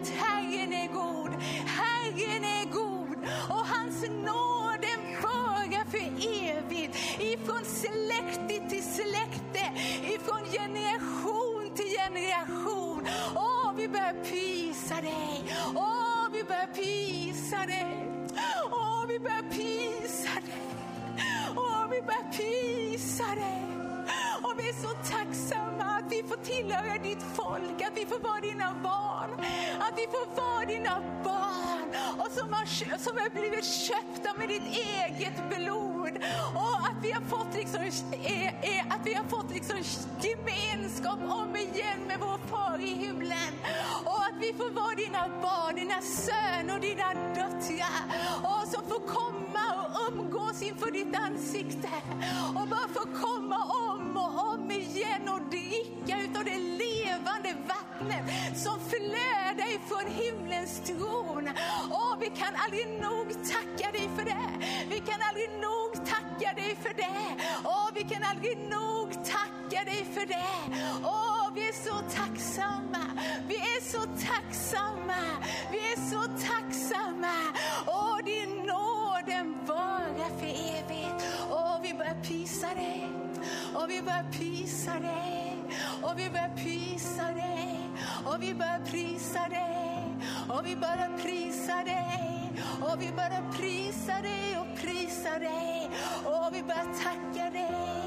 att Herren är god. Herren är god och hans nåd den varar för evigt. Ifrån släkte till släkte, ifrån generation till generation. Åh, vi bör prisa dig. Åh, vi bör prisa dig. Åh, vi bör prisa dig. Åh, vi bör prisa dig. Och vi är så tacksamma att vi får tillhöra ditt folk, att vi får vara dina barn, att vi får vara dina barn och som har blivit köpta med ditt eget blod, och att vi har fått liksom gemenskap om igen med vår far i himlen, och att vi får vara dina barn, dina söner och dina döttrar, och som får komma och umgås inför ditt ansikte och bara får komma och om igen och dricka utav det levande vattnet som flödar ifrån himlens tron. Åh, vi kan aldrig nog tacka dig för det. Vi kan aldrig nog tacka dig för det. Åh, vi kan aldrig nog tacka dig för det. Åh, vi är så tacksamma. Vi är så tacksamma. Vi är så tacksamma. Åh, din nåd den varar för evigt. Åh, vi börjar prisa dig. Och vi bör prisa dig, och vi bör prisa dig, och vi bör prisa dig, och vi bör prisa dig, och vi bör prisa dig och prisa dig, och vi bör tacka dig,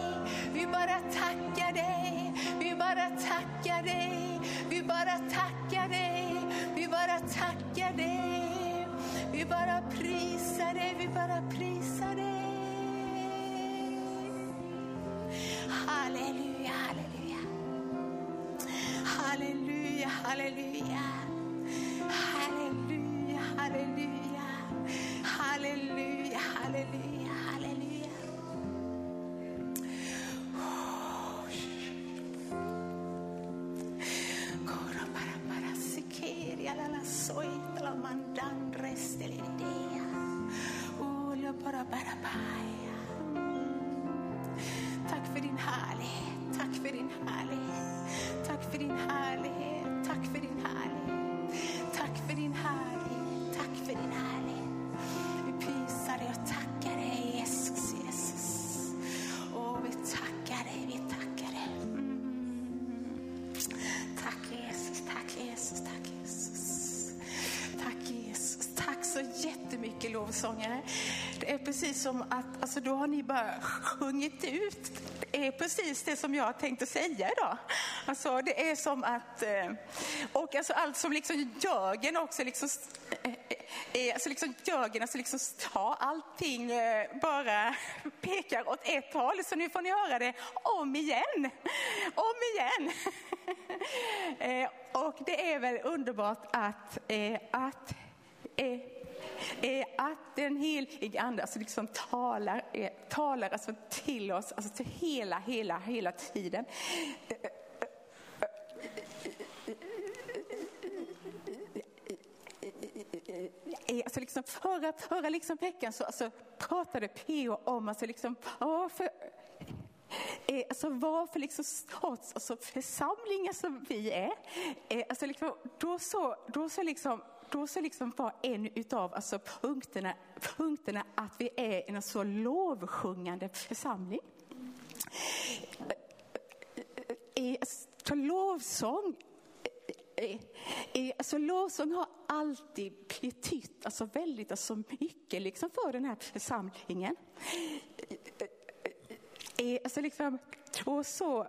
vi bara tacka dig, vi bara tacka dig, vi bara tacka dig, vi bara tacka dig, vi bara prisa dig, vi bara prisa dig. Halleluja, halleluja. Halleluja, halleluja. Halleluja, halleluja. Halleluja, halleluja, halleluja. Kora para para sikeri ala la soit la mandan restelidea. Ola para para pai. Tack för din härlighet, tack för din härlighet, tack för din härlighet, tack för din härlighet, tack för din härlighet, tack för din härlighet. Vi prisar dig och tackar dig, Jesus, Jesus. Åh, vi tackar dig, vi tackar dig. Tack Jesus, tack Jesus, tack Jesus. Tack Jesus, tack så jättemycket, lovsångare. Det är precis som att, alltså då har ni bara sjungit ut. Det är precis det som jag tänkte säga idag. Alltså det är som att, och alltså allt som liksom Jörgen också liksom, alltså liksom Jörgen, alltså liksom allting bara pekar åt ett håll. Så nu får ni höra det om igen. Om igen. Och det är väl underbart att den helige ande alltså liksom talar alltså till oss alltså till hela tiden. Alltså liksom förra liksom veckan så alltså pratade PO om alltså liksom alltså varför liksom sorts alltså församlingar som vi är. Alltså liksom då så liksom var en utav alltså punkterna att vi är en så lovsjungande församling. Alltså lovsång har alltid betytt alltså väldigt alltså mycket liksom för den här församlingen. Alltså liksom då så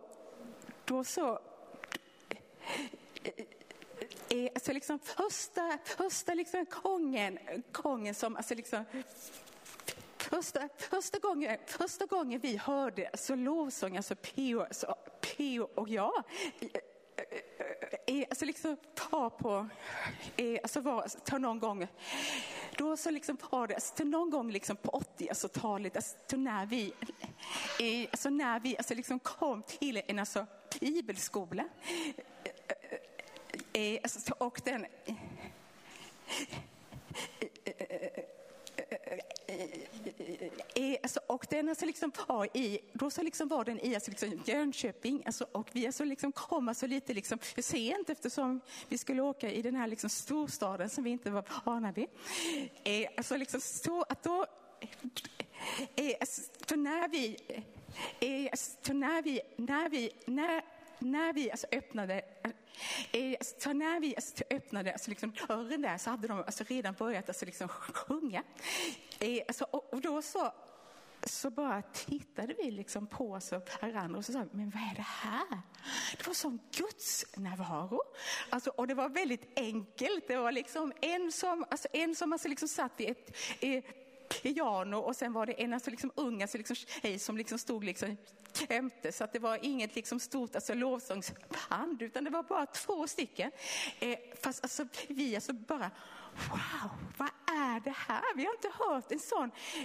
alltså liksom första liksom gången som alltså liksom första gången vi hörde alltså lovsång alltså PO och jag alltså liksom var någon gång då så liksom var det alltså någon gång liksom på 80 alltså talet alltså när vi alltså liksom kom till en alltså bibelskola alltså, och den och den är så liksom AI, då så liksom var den i alltså liksom Jönköping alltså, och vi är så liksom komma så lite liksom sent eftersom vi skulle åka i den här liksom storstaden som vi inte var vana vid. Alltså liksom så att då när vi öppnade alltså liksom dörren där så hade de alltså redan börjat alltså liksom sjunga. Alltså, och då så bara tittade vi liksom på oss och varandra och så sa vi, men vad är det här? Det var som Guds närvaro. Alltså, och det var väldigt enkelt. Det var liksom en som liksom satt i ett piano och sen var det en alltså liksom unga så liksom hej som liksom stod liksom jämte, så att det var inget liksom stort alltså lovsångsband utan det var bara två stycken fast alltså vi alltså bara wow, vad är det här? Vi har inte hört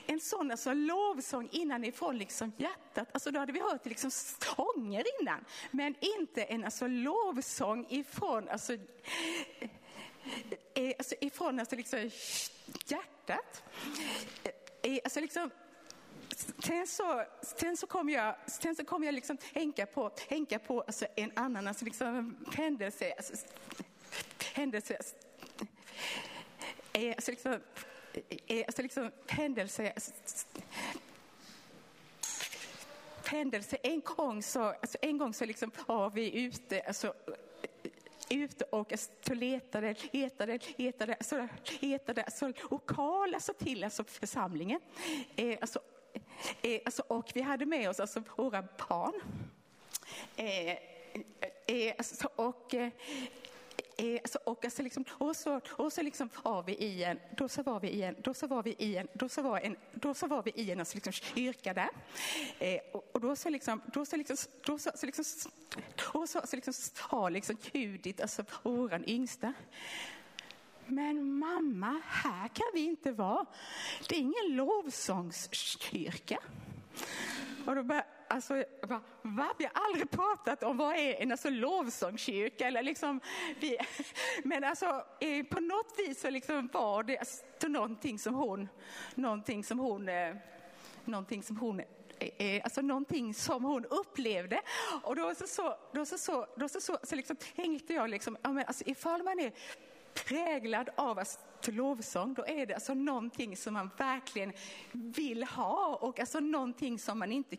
en sån alltså lovsång innan ifrån liksom hjärtat. Alltså då hade vi hört liksom sånger innan men inte en alltså lovsång ifrån alltså liksom hjärtat. Alltså liksom sen så kom jag liksom tänka på alltså en annan alltså liksom händelse en gång så liksom var vi ute alltså ute och letade lokal alltså till alltså församlingen alltså, och vi hade med oss alltså våra barn alltså, och alltså liksom och så liksom var vi i en då så var vi i en alltså liksom kyrka där och då så liksom har liksom ljudit alltså våran yngsta. Men mamma, här kan vi inte vara. Det är ingen lovsångskyrka. Och då bara, alltså, va? Vi har aldrig pratat om vad är en alltså, lovsångskyrka eller liksom vi, men alltså på något vis så liksom var det alltså, någonting som hon upplevde och då så liksom hängde jag liksom alltså, ifall man är präglad av alltså lovsång, då är det alltså någonting som man verkligen vill ha och alltså någonting som man inte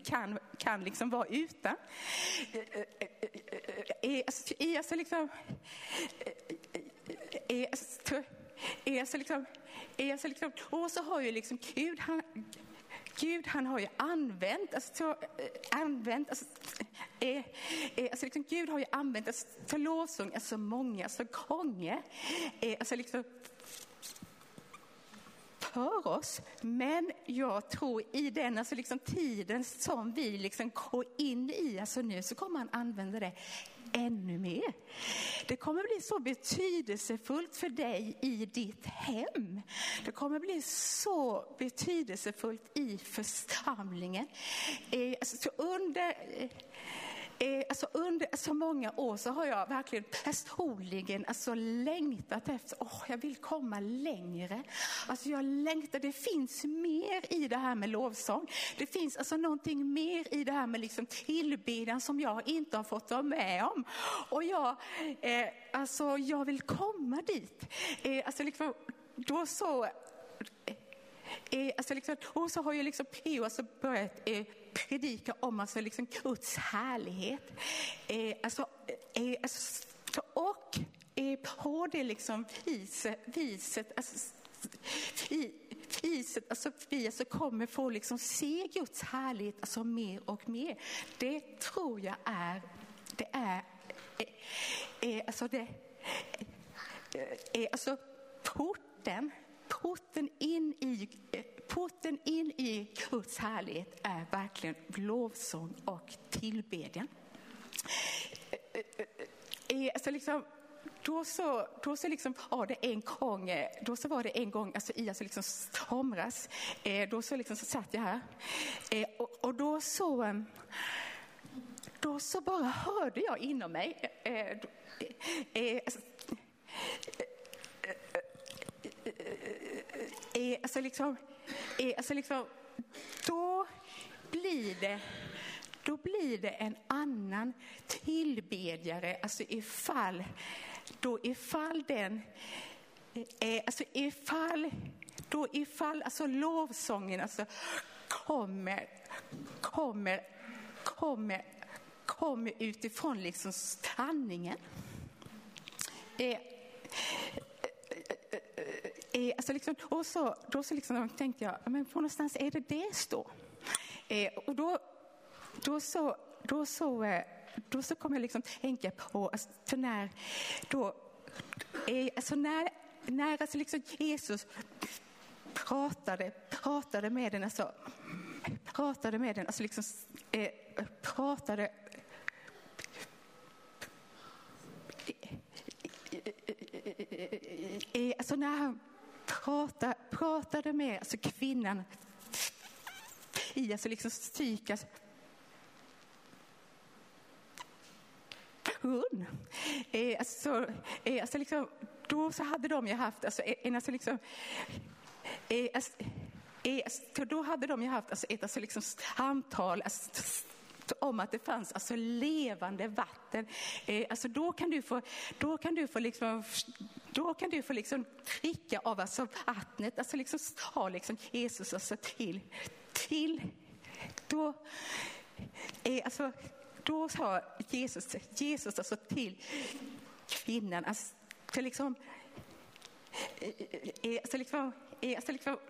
kan liksom vara utan. Är alltså liksom och så har ju liksom Gud han har ju använt till lovsång så alltså många så alltså gånger alltså liksom för oss, men jag tror i den alltså liksom tiden som vi liksom går in i alltså nu så kommer han använda det ännu mer. Det kommer bli så betydelsefullt för dig i ditt hem. Det kommer bli så betydelsefullt i församlingen. Alltså under så många år så har jag verkligen personligen alltså längtat efter jag vill komma längre. Alltså jag längtar, det finns mer i det här med lovsång. Det finns alltså någonting mer i det här med liksom tillbedjan som jag inte har fått vara med om. Och jag vill komma dit. Alltså liksom då så alltså liksom, och så har ju liksom PO alltså börjat predika om alltså liksom Guds härlighet. På det liksom viset alltså vi alltså kommer få liksom se Guds härlighet alltså mer och mer. Det tror jag är porten in i Guds härlighet är verkligen lovsång och tillbedjan. Alltså liksom då så liksom var det en gång alltså i alltså liksom somras då så liksom så satt jag här och då så bara hörde jag inom mig alltså liksom Då blir det en annan tillbedjare, alltså ifall lovsången alltså kommer utifrån liksom sanningen. Alltså liksom, och så då så liksom tänkte jag, men på någonstans är det står. Och då så kom jag liksom tänka på alltså, när liksom Jesus pratade med alltså kvinnan i alltså liksom stykas hon alltså liksom då så hade de ju haft alltså en alltså liksom då hade de ju haft alltså ett alltså liksom samtal alltså, om att det fanns alltså levande vatten. Alltså då kan du få liksom dricka av alltså vattnet. Alltså liksom ha liksom Jesus alltså då sa Jesus alltså till kvinnan alltså liksom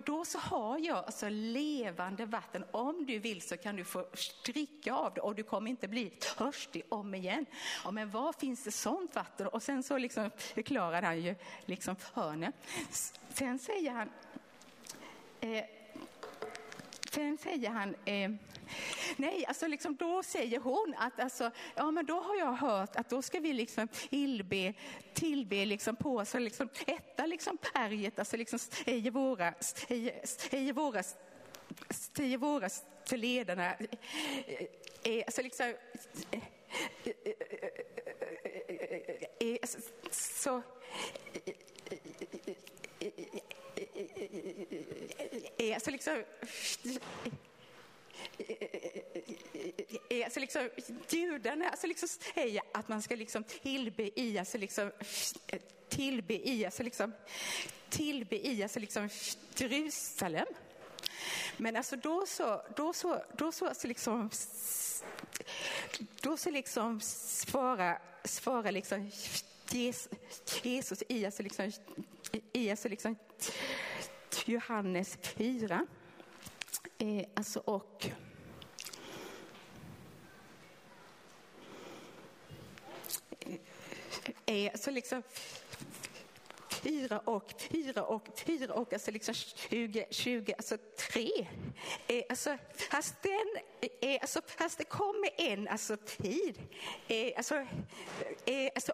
då så har jag alltså levande vatten. Om du vill så kan du få dricka av det och du kommer inte bli törstig om igen. Ja, men var finns det sånt vatten? Och sen så liksom förklarar han ju liksom hörnen. Sen säger han nej, alltså liksom då säger hon att alltså, ja men då har jag hört att då ska vi liksom tillbe liksom på så liksom äta liksom berget, alltså liksom säger våra till ledarna alltså liksom så alltså liksom alltså liksom judarna alltså liksom säger att man ska liksom tillbe i Jerusalem. Men alltså då så liksom svara liksom Jesus i alltså liksom Johannes 4 alltså och så liksom 4 och alltså liksom 20 alltså 3 alltså fast det kommer en alltså tid alltså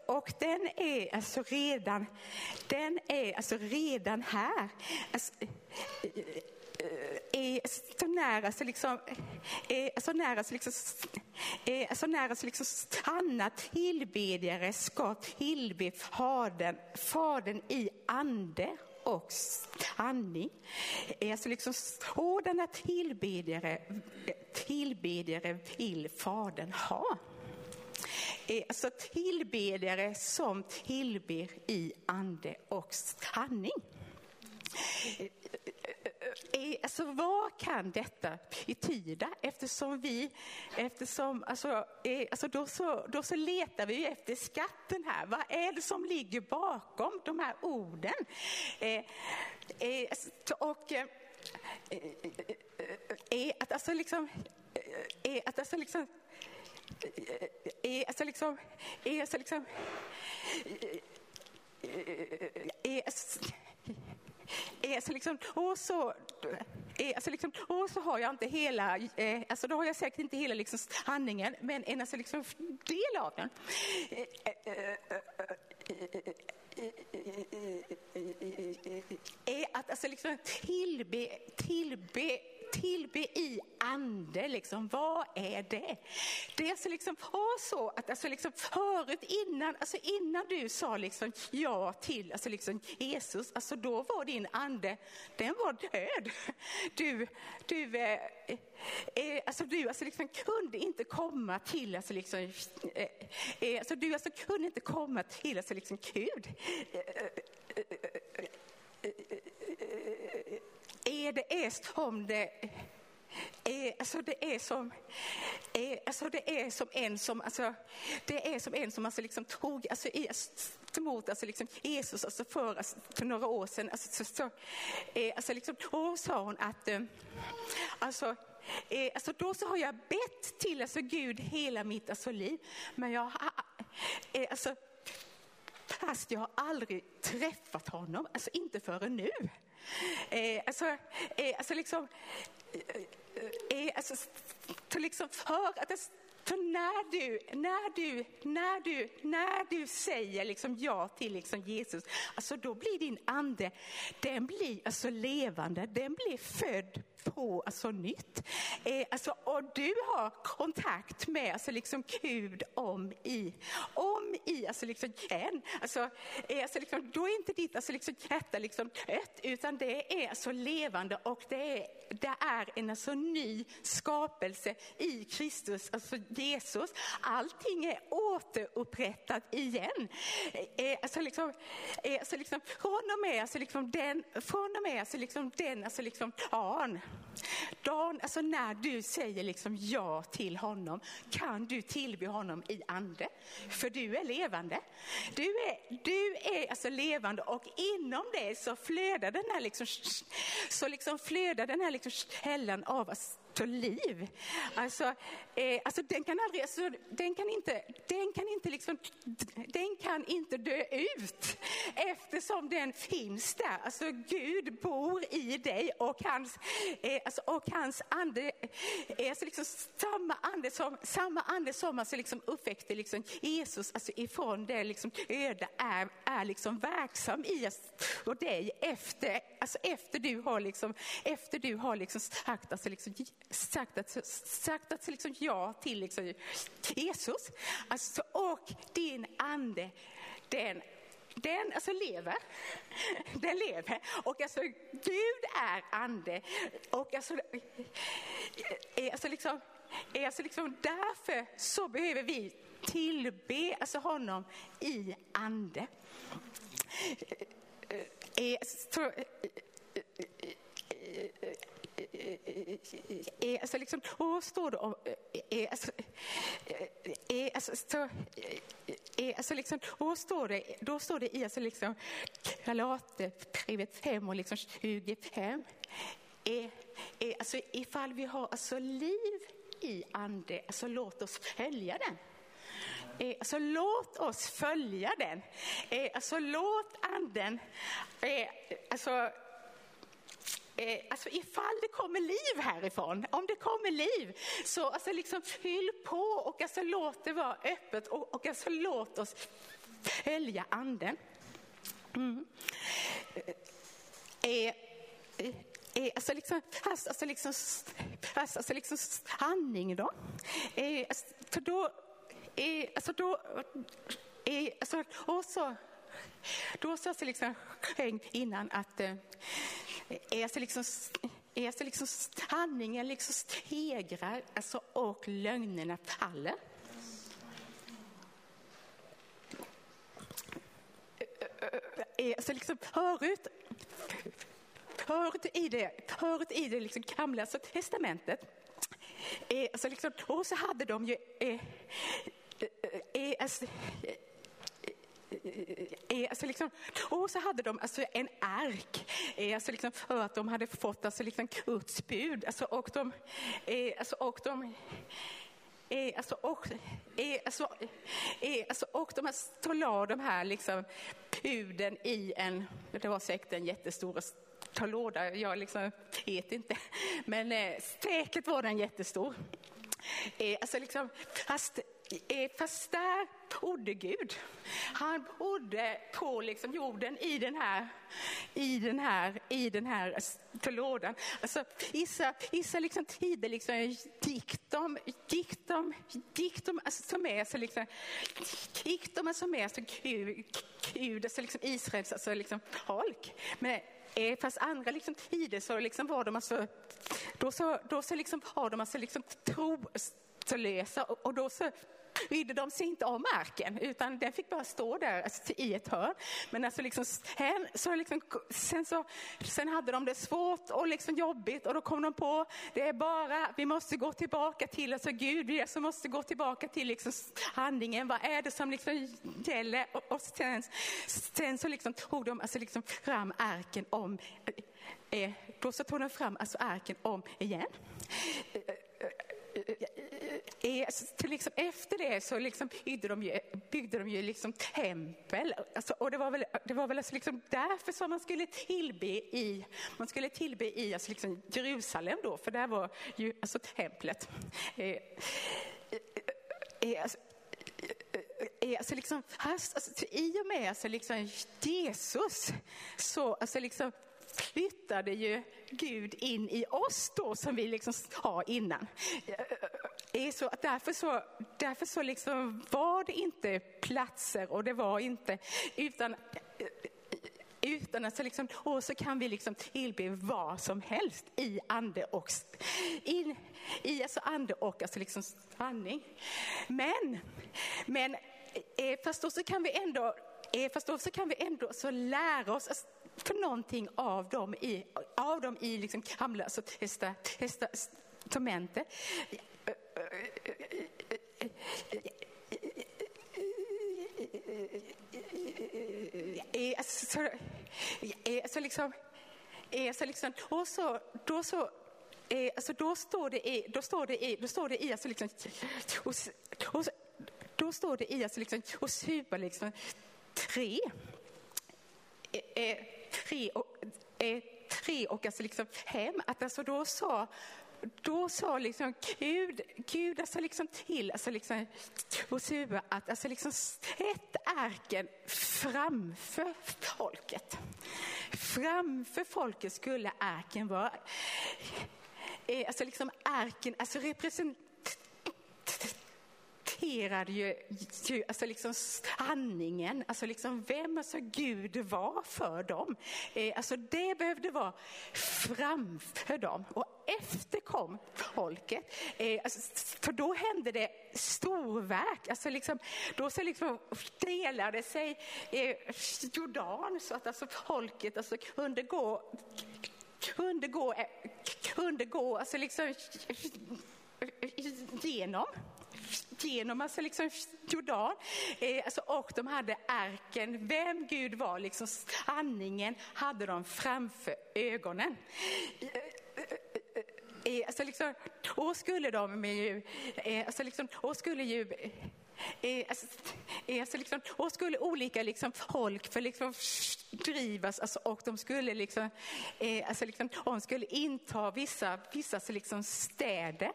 och den är alltså redan här alltså, så nära så liksom Anna tillbedjare ska tillbe fadern i ande och sanning. Så liksom sådana tillbedjare vill fadern ha. Alltså tillbedjare som tillber i ande och sanning. Alltså vad kan detta betyda? Eftersom vi letar vi efter skatten här. Vad är det som ligger bakom de här orden? Och så har jag inte hela alltså då har jag säkert inte hela liksom handlingen, men en alltså liksom del av den. Att alltså liksom tillbe tillbe i ande, liksom, vad är det? Det som liksom var så att alltså liksom förut innan du sa liksom ja till alltså liksom Jesus, alltså då var din ande, den var död. Du liksom kunde inte komma till alltså liksom alltså du alltså kunde inte komma till alltså liksom Gud. Det är som en som tog alltså emot alltså liksom Jesus alltså för några år sedan då sa hon att då så har jag bett till alltså Gud hela mitt alltså liv, men jag fast jag har aldrig träffat honom, alltså inte förrän nu. När du säger liksom ja till liksom Jesus, alltså då blir din ande, den blir alltså levande, den blir född på alltså nytt. Och du har kontakt med alltså liksom Gud om i alltså liksom igen. Då är inte ditt alltså liksom hjärta liksom ett, utan det är alltså levande och det är en alltså ny skapelse i Kristus, alltså Jesus. Allting är återupprättat igen. Från och med dagen, alltså när du säger liksom ja till honom, kan du tillbe honom i ande, för du är levande. Du är alltså levande, och inom dig så flödar den här liksom hällan av för liv. Den kan inte dö ut, eftersom den finns där. Alltså Gud bor i dig, och hans ande är alltså liksom samma ande som alltså liksom uppväckte liksom Jesus alltså ifrån det liksom öde är liksom verksam i och dig efter du har liksom sagt att liksom ja till liksom Jesus, alltså, och din ande den lever, och alltså Gud är ande, och alltså därför så behöver vi tillbe alltså honom i ande. Då står det i Galaterbrevet 5 och liksom 25. Ifall vi har alltså liv i ande, alltså låt oss följa den. Låt anden alltså ifall det kommer liv härifrån, om det kommer liv, så alltså liksom fyll på, och alltså låt det vara öppet, och alltså låt oss följa anden. Alltså liksom sanning då. Sanningen liksom stegrar, alltså, och lögnerna faller. Förut i det liksom gamla alltså testamentet. Så hade de ju och så hade de alltså en ark för att de hade fått alltså liksom Guds bud, alltså, och de la de här liksom buden i en, det var säkert en jättestor låda, jag liksom vet inte, men säkert var den jättestor. Fast där bodde Gud. Han bodde på liksom jorden i den här lådan. Alltså Issa liksom tider liksom dikt om alltså, som är så liksom diktom som är så Gud alltså liksom Israels alltså liksom folk. Men fast andra liksom tider så liksom var de alltså då så liksom har de alltså liksom tro så lösa och då så rydde de sig inte av marken utan den fick bara stå där alltså, i ett hörn. Men alltså liksom, sen hade de det svårt och liksom jobbigt och då kom de på det är bara vi måste gå tillbaka till alltså Gud, vi alltså måste gå tillbaka till liksom handlingen, vad är det som liksom gäller och sen så liksom tog de alltså liksom fram arken om då så tog de fram alltså arken om igen. Liksom efter det så liksom byggde de ju liksom tempel alltså, och det var väl alltså liksom därför som man skulle tillbe i alltså liksom Jerusalem då för där var ju alltså templet alltså liksom fast alltså, i och med alltså liksom Jesus så alltså liksom flyttade ju Gud in i oss då som vi liksom har innan. Så därför så liksom var det inte platser och det var inte utan alltså liksom, och så kan vi liksom tillbe vad som helst i ande och i alltså ande och alltså liksom sanning. Men fast då så kan vi ändå så lära oss alltså, för någonting av dem i liksom gamla så testamentet. Så liksom och så då så alltså då står det i alltså liksom och då står det i alltså liksom och super liksom 3 och alltså liksom 5 att alltså då sa liksom Gud alltså liksom till alltså liksom Hosea att alltså liksom sätt arken framför folket skulle arken vara alltså liksom arken alltså representerade ju alltså liksom sanningen alltså liksom vem alltså Gud var för dem alltså det behövde vara framför dem och efterkom folket alltså, för då hände det storverk alltså liksom då så liksom delade sig Jordan så att alltså folket alltså kunde gå alltså liksom genom alltså liksom Jordan alltså, och de hade arken vem Gud var liksom sanningen hade de framför ögonen alltså liksom, och skulle de ju alltså liksom, och skulle ju alltså liksom, och skulle olika liksom folk för liksom drivas alltså, och de skulle liksom alltså liksom de skulle inta vissa så liksom städer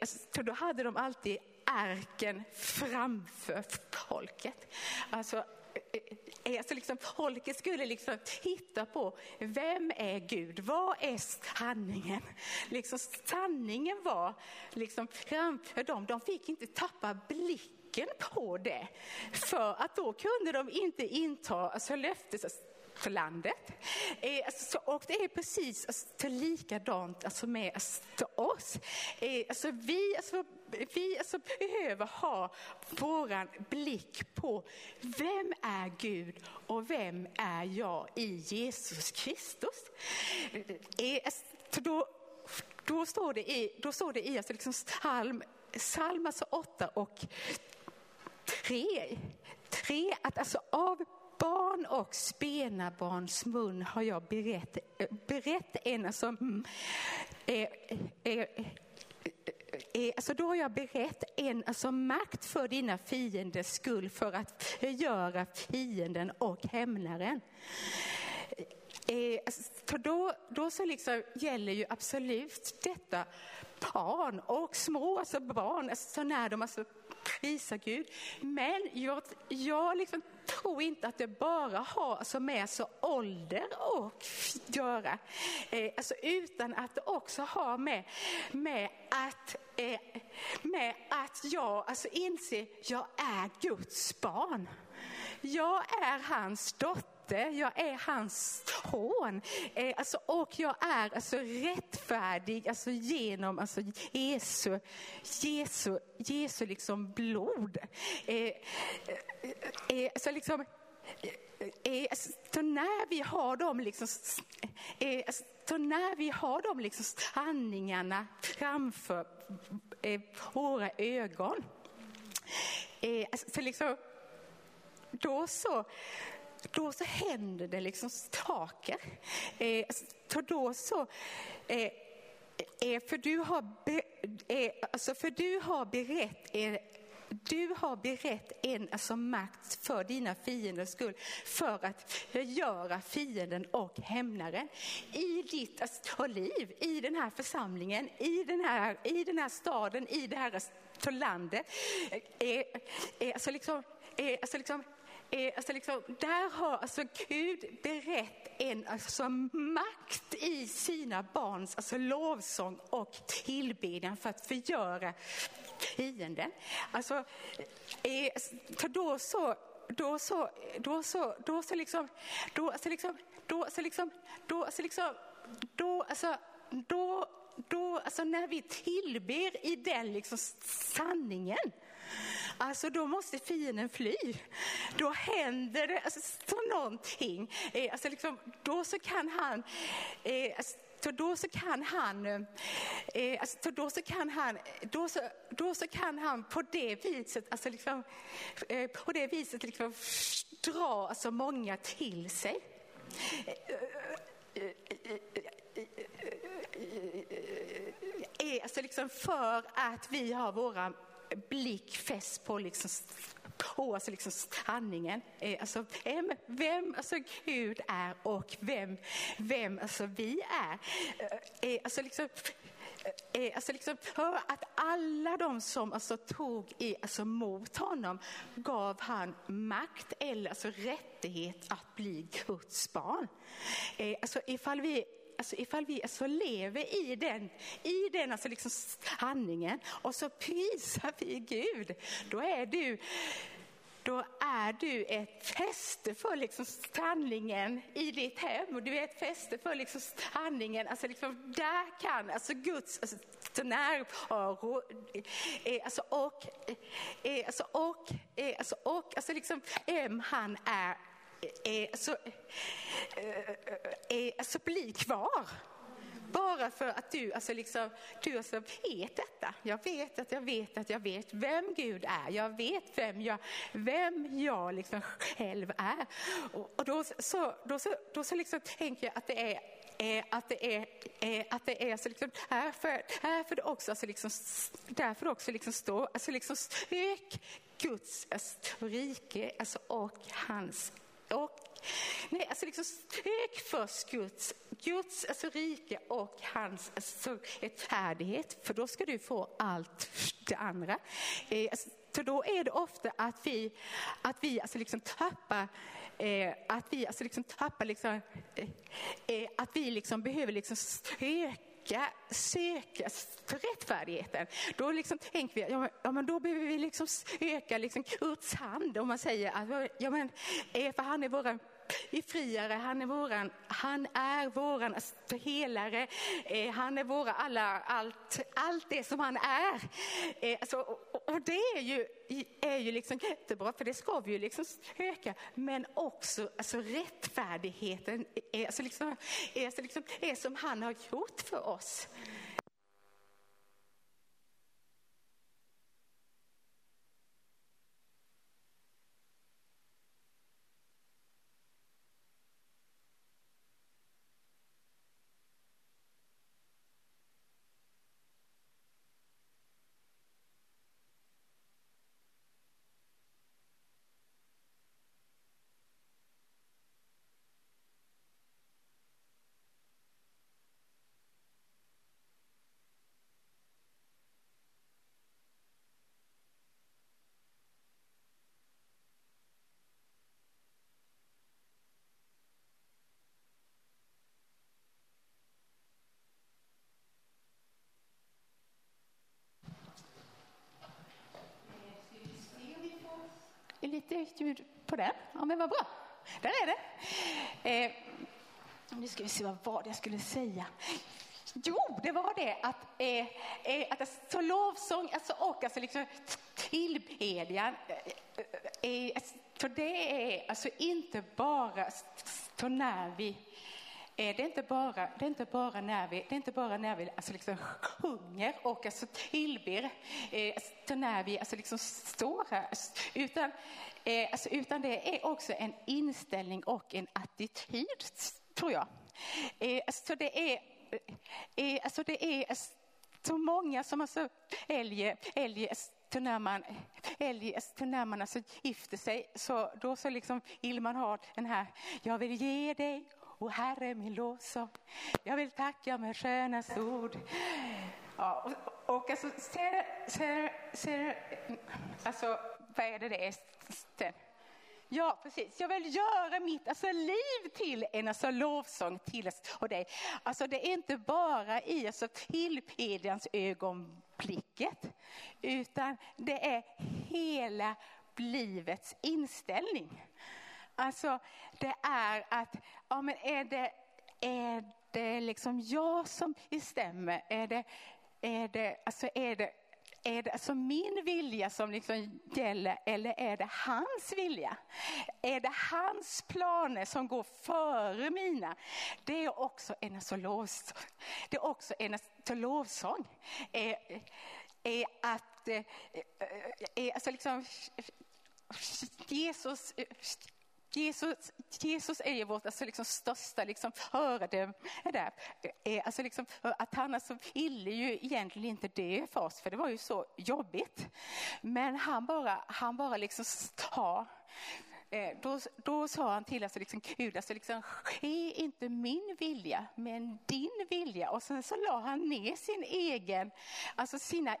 alltså, då hade de alltid arken framför folket alltså alltså liksom, folket skulle liksom titta på vem är Gud, vad är sanningen liksom, sanningen var liksom framför dem, de fick inte tappa blicken på det för att då kunde de inte inta alltså, löftes för landet alltså, och det är precis alltså, likadant alltså, med alltså, oss alltså, vi behöver ha våran blick på vem är Gud och vem är jag i Jesus Kristus alltså, då står det i alltså, liksom, psalm alltså, 8:3 att alltså av barn och spenabarns mun har jag berett en alltså, alltså då har jag berett en alltså makt för dina fienders skull för att göra fienden och hämnaren. För då så liksom gäller ju absolut detta barn och små alltså barn alltså när de alltså prisa Gud. Men jag liksom tror inte att det bara har som är så ålder och göra. Alltså utan att det också har med att jag alltså inser jag är Guds barn. Jag är hans dotter. Jag är hans son, alltså, och jag är alltså rättfärdig alltså, genom alltså, Jesu liksom blod. Så liksom, så när vi har de liksom, sanningarna framför våra ögon, så liksom, då så händer det liksom saker. För du har berett en alltså makt för dina fienders skull, för att göra fienden och hämnaren i ditt alltså, liv, i den här församlingen, i den här staden, i det här landet. Där har alltså Gud berett en alltså makt i sina barns alltså lovsång och tillbedjan för att förgöra fienden. Alltså då när vi tillber i den liksom sanningen, alltså då måste fienden fly. Då händer det alltså någonting. Alltså liksom, då kan han på det viset alltså liksom, på det viset liksom dra alltså många till sig. Alltså liksom för att vi har våra blick fäst på liksom alltså liksom sanningen, alltså vem alltså Gud är och vem alltså vi är, alltså liksom för att alla de som alltså tog i alltså mot honom gav han makt eller alltså rättighet att bli Guds barn. Alltså ifall vi alltså lever i den alltså liksom sanningen och så prisar vi Gud, då är du ett fäste för liksom sanningen i ditt hem, och du är ett fäste för liksom sanningen. Alltså liksom där kan alltså Guds alltså närvaro alltså liksom han är så bli kvar. Bara för att du alltså liksom du alltså vet detta. Jag vet vem Gud är. Jag vet vem jag liksom själv är. Och då så liksom tänker jag att det är så liksom här för det också alltså liksom därför också liksom står alltså liksom stök Guds rike alltså och hans stök först Guds alltså rike och hans alltså rättfärdighet, för då ska du få allt det andra. Så då är det ofta att vi alltså liksom tappar att vi liksom behöver liksom söka rättfärdigheten. Då liksom tänker vi men då behöver vi liksom söka liksom Guds hand, om man säger att för han är våran befriare, han är våran alltså, helare, han är våra allt det som han är. Alltså, och det är ju liksom jättebra, för det ska vi ju liksom söka, men också alltså rättfärdigheten är som han har gjort för oss. lite ljud på den. Ja, men vad bra. Där är det. Nu ska vi se vad jag skulle säga. Jo, det var det att så lovsång och liksom tillbedjan. För det är alltså inte bara när vi... Det är inte bara när vi alltså liksom sjunger och alltså tillber när vi alltså liksom står här, utan det är också en inställning och en attityd, tror jag. Så det är så många som alltså när man alltså gifter sig, så då så liksom vill man ha den här: jag vill ge dig, och Herre min lovsång, jag vill tacka med sköna ord. Ja, och alltså ser alltså vad är det är? Ja, precis. Jag vill göra mitt liv till en lovsång till och dig. Alltså det är inte bara i tillbedjans ögonblicket, utan det är hela livets inställning. Alltså det är att är det liksom jag som bestämmer, är det alltså min vilja som liksom gäller, eller är det hans vilja? Är det hans planer som går före mina? Det är också en lovsång. Det är också en lovsång. Jesus är ju vårt största föredöme där. Att han ville ju egentligen inte dö för oss, för det var ju så jobbigt. Men han bara då sa han till Gud, ske inte min vilja men din vilja. Och sen så la han ner sina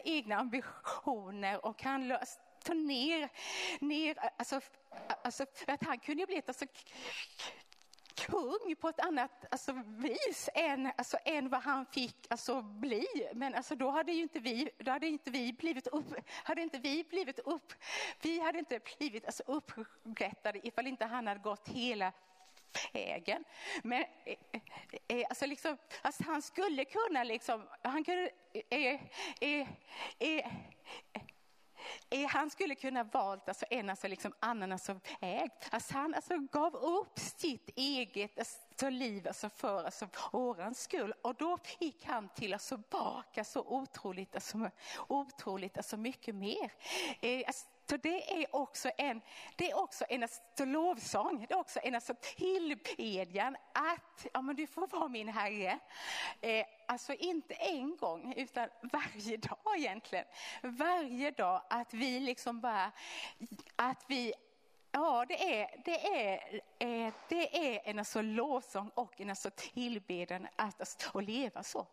egna ambitioner, och han löste ner för att han kunde bli kung på ett annat vis än vad han fick bli, men då hade ju inte vi hade inte blivit upprättade ifall inte han hade gått hela vägen. Men han skulle kunna han skulle kunna valt annan väg. Han gav upp sitt eget liv för årens skull. Och då gick han till baka så otroligt mycket mer. Så det är också en lovsång. Det är också en tillbedjan att du får vara min herre. Inte en gång, utan varje dag egentligen. Varje dag att vi det är en lovsång och en tillbedjan att leva så.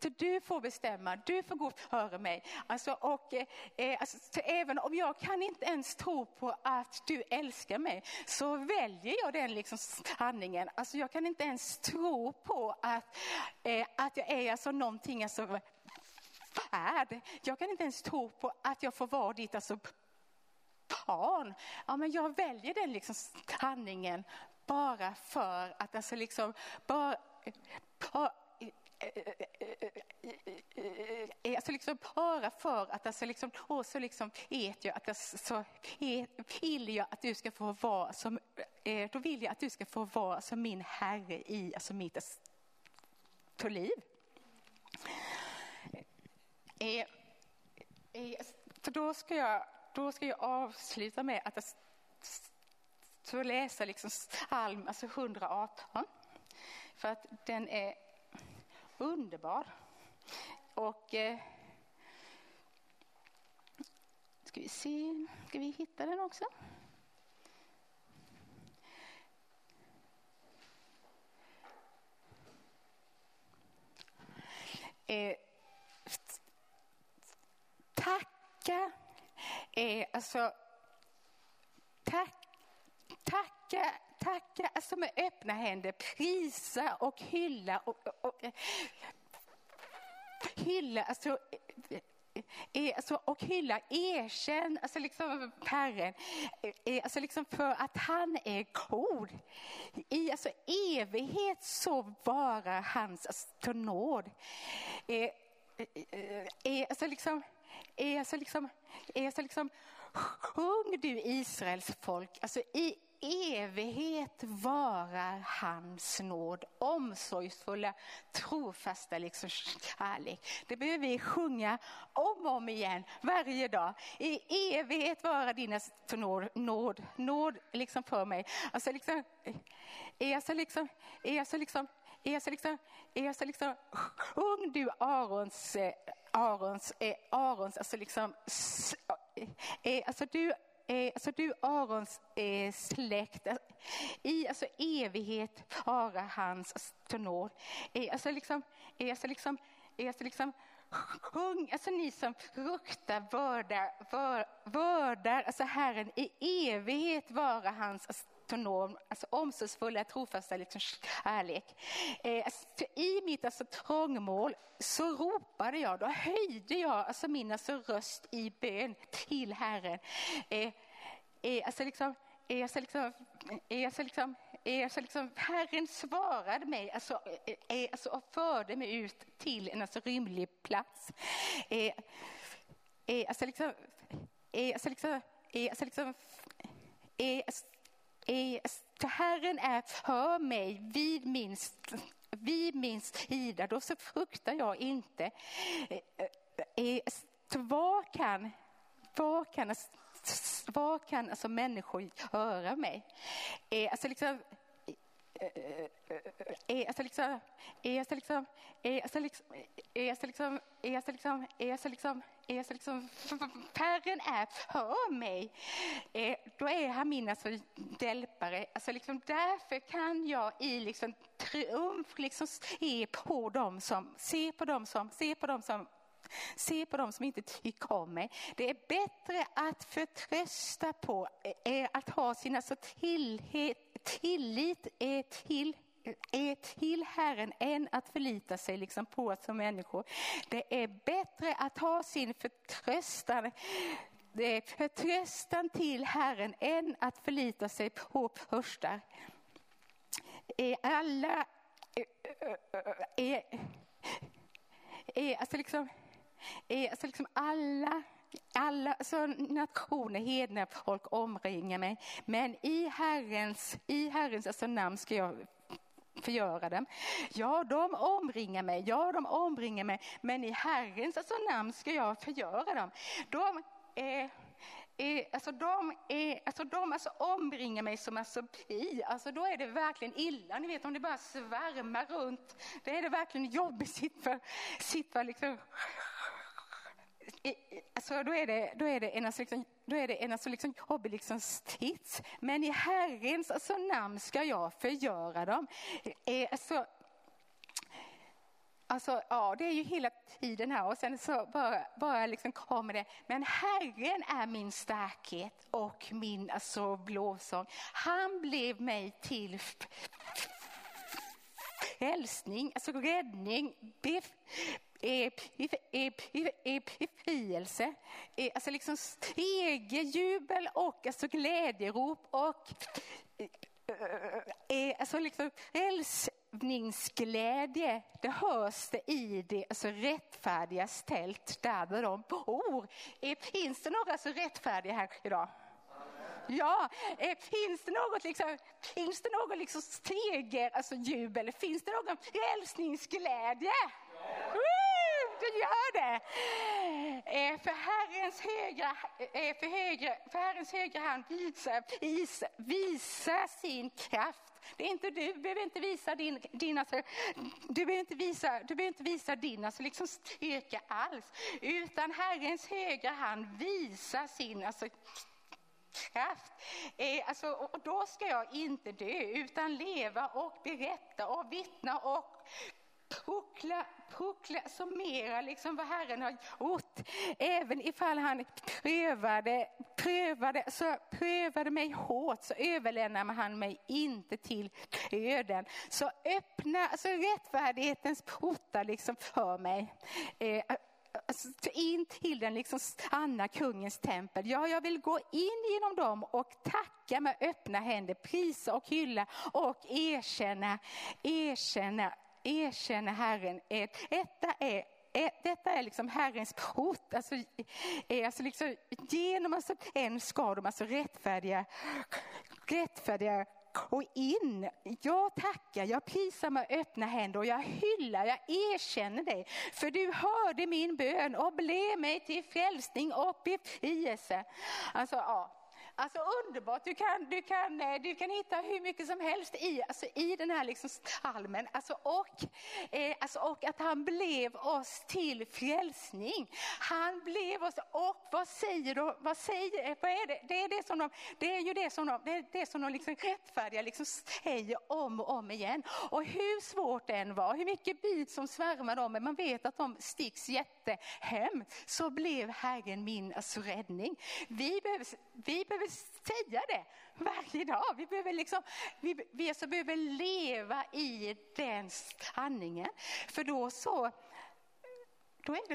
Så du får bestämma, du får gå och höra mig. Även om jag kan inte ens tro på att du älskar mig, så väljer jag den handlingen. Jag kan inte ens tro på att jag är någonting värd. Jag kan inte ens tro på att jag får vara ditt barn. Ja, men jag väljer den handlingen bara för att bara för att vill jag att du ska få vara som min herre i mitt liv. Då ska jag avsluta med att så läsa Psalm 118, för att den är underbar. Och ska vi se, ska vi hitta den också? Tacka med öppna händer, prisa och hylla och hylla och hylla, erkänn Herren, för att han är god. I evighet så varar hans nåd. Sjung du Israels folk, i evighet varar hans nåd, omsorgsfulla, trofasta kärlek. Det behöver vi sjunga om och om igen varje dag. I evighet varar din nåd för mig. Sjung du Arons du Arons släkt, i evighet vara hans nåd. Sjung, ni som fruktar vördar Herren, i evighet vara hans nåd, omsorgsfulla, trofasta kärlek. I mitt trångmål så ropade jag, då höjde jag min röst i bön till Herren. Herren svarade mig och förde mig ut till en rymlig plats. Herren är för mig vid min sida, då så fruktar jag inte. Vad kan människor göra mig? Herren är för mig, då är han min hjälpare. Därför kan jag i triumf se på dem som inte tycker om mig. Det är bättre att förtrösta på, att ha sin tillit till Herren än att förlita sig på oss som människor. Det är bättre att ha sin förtröstan till Herren än att förlita sig på hörstar. Alla alla nationer, hedna folk omringar mig, men i Herrens namn ska jag förgöra dem. Ja, de omringar mig, men i Herrens namn ska jag förgöra dem. De omringar mig som då är det verkligen illa. Ni vet, om det bara svärmar runt, då är det verkligen jobbigt då är det en hobby stits. Men i Herrens namn ska jag förgöra dem. Det är ju hela tiden här, och sen så bara kommer det. Men Herren är min starkhet och min blåsång. Han blev mig till hälsning, räddning, befrielse, stege, jubel och glädjerop och älskningsglädje. Det hörs det i det rättfärdiga tält där de bor. Finns det några rättfärdiga här idag? Ja, finns det någon steger, jubel? Finns det någon älskningsglädje? Ja. Det gör det. För Herrens högra hand visa sin kraft. Det är inte du behöver inte visa din styrka alls, utan Herrens högra hand visar sin kraft. Och då ska jag inte dö, utan leva och berätta och vittna och summera vad Herren har gjort. Även ifall han prövade mig hårt, så överlämnar han mig inte till öden. Så öppna rättfärdighetens portar för mig. in till den liksom Anna kungens tempel. Ja, jag vill gå in genom dem och tacka med öppna händer, prisa och hylla och erkänna Herren. Detta är liksom Herrens hot. Alltså liksom, genom alltså en ska de alltså rättfärdiga och in. Jag tackar, jag prisar med öppna händer och jag hyllar, jag erkänner dig. För du hörde min bön och blev mig till frälsning och befrielse. Alltså ja. Alltså underbart, du kan hitta hur mycket som helst i den här liksom psalmen. Och att han blev oss till frälsning. Han blev oss, och vad säger vad är det? Det är det som de liksom rättfärdiga liksom säger om och om igen. Och hur svårt det än var, hur mycket bit som svärmade om, men man vet att de sticks jättehem, så blev Herren min alltså räddning. Vi behöver säga det varje dag. Vi behöver leva i den sanningen. För då är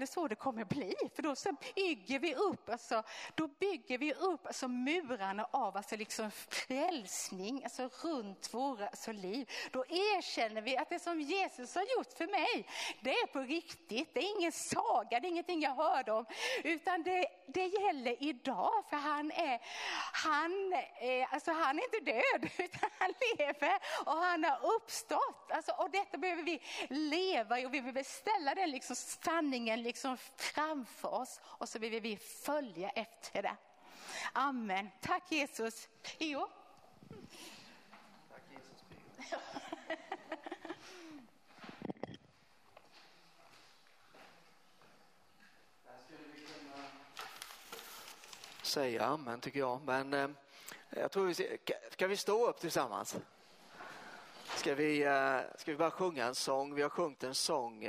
det så det kommer bli. För då så bygger vi upp murarna av liksom frälsning runt våra liv. Då erkänner vi att det som Jesus har gjort för mig, det är på riktigt. Det är ingen saga, det är ingenting jag hörde om, utan det gäller idag. För han är inte död, utan han lever och han har uppstått. Och detta behöver vi leva i, och vi behöver ställa den liksom sanningen liksom framför oss, och så vill vi följa efter det. Amen. Tack Jesus. Jo. Tack Jesus. Där skulle vi kunna säga amen, tycker jag. Men jag tror ska vi stå upp tillsammans? Ska vi bara sjunga en sång? Vi har sjungit en sång.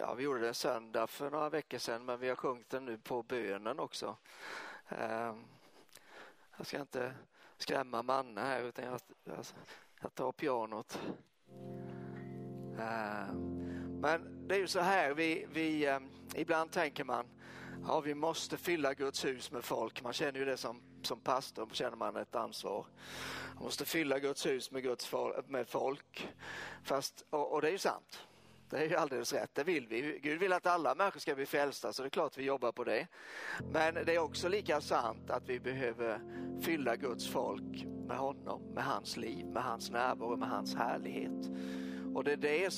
Ja, vi gjorde det en söndag för några veckor sedan, men vi har sjungit den nu på bönen också. Jag ska inte skrämma mannen här, utan jag tar pianot. Men det är ju så här, vi ibland tänker man, ja, vi måste fylla Guds hus med folk. Man känner ju det som pastor, känner man ett ansvar. Man måste fylla Guds hus med folk. Fast, och det är ju sant. Det är ju alldeles rätt, det vill vi. Gud vill att alla människor ska bli frälsta, så det är klart vi jobbar på det. Men det är också lika sant att vi behöver fylla Guds folk med honom, med hans liv, med hans närvaro, med hans härlighet. Och det är det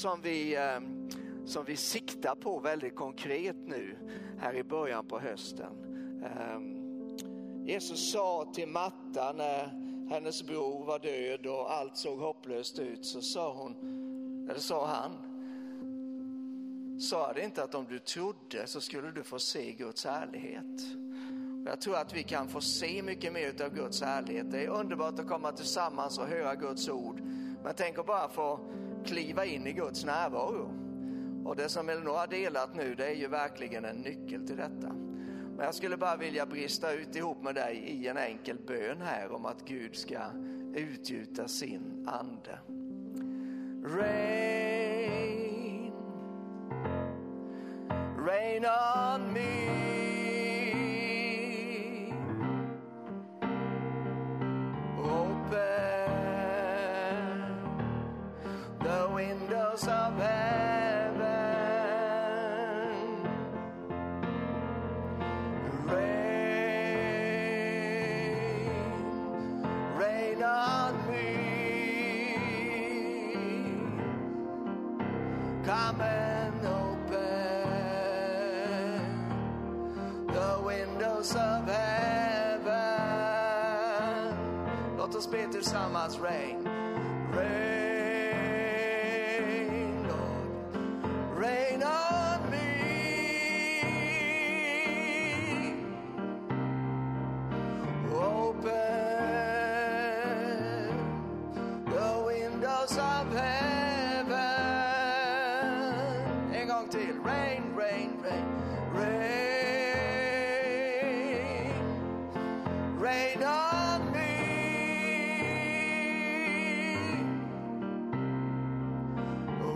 som vi siktar på väldigt konkret nu här i början på hösten. Jesus sa till Marta när hennes bror var död och allt såg hopplöst ut, så sa han, sa det inte att om du trodde så skulle du få se Guds härlighet. Jag tror att vi kan få se mycket mer av Guds härlighet. Det är underbart att komma tillsammans och höra Guds ord. Men tänk att bara få kliva in i Guds närvaro. Och det som Elinor har delat nu, det är ju verkligen en nyckel till detta. Men jag skulle bara vilja brista ut ihop med dig i en enkel bön här om att Gud ska utgjuta sin ande. Rain on me, open the windows of heaven, rain on me, come and open of heaven. Låt oss be tillsammans. Rain, rain, Lord, rain on me, open the windows of heaven. En gång till. Rain, rain, rain, rain. Rain on me,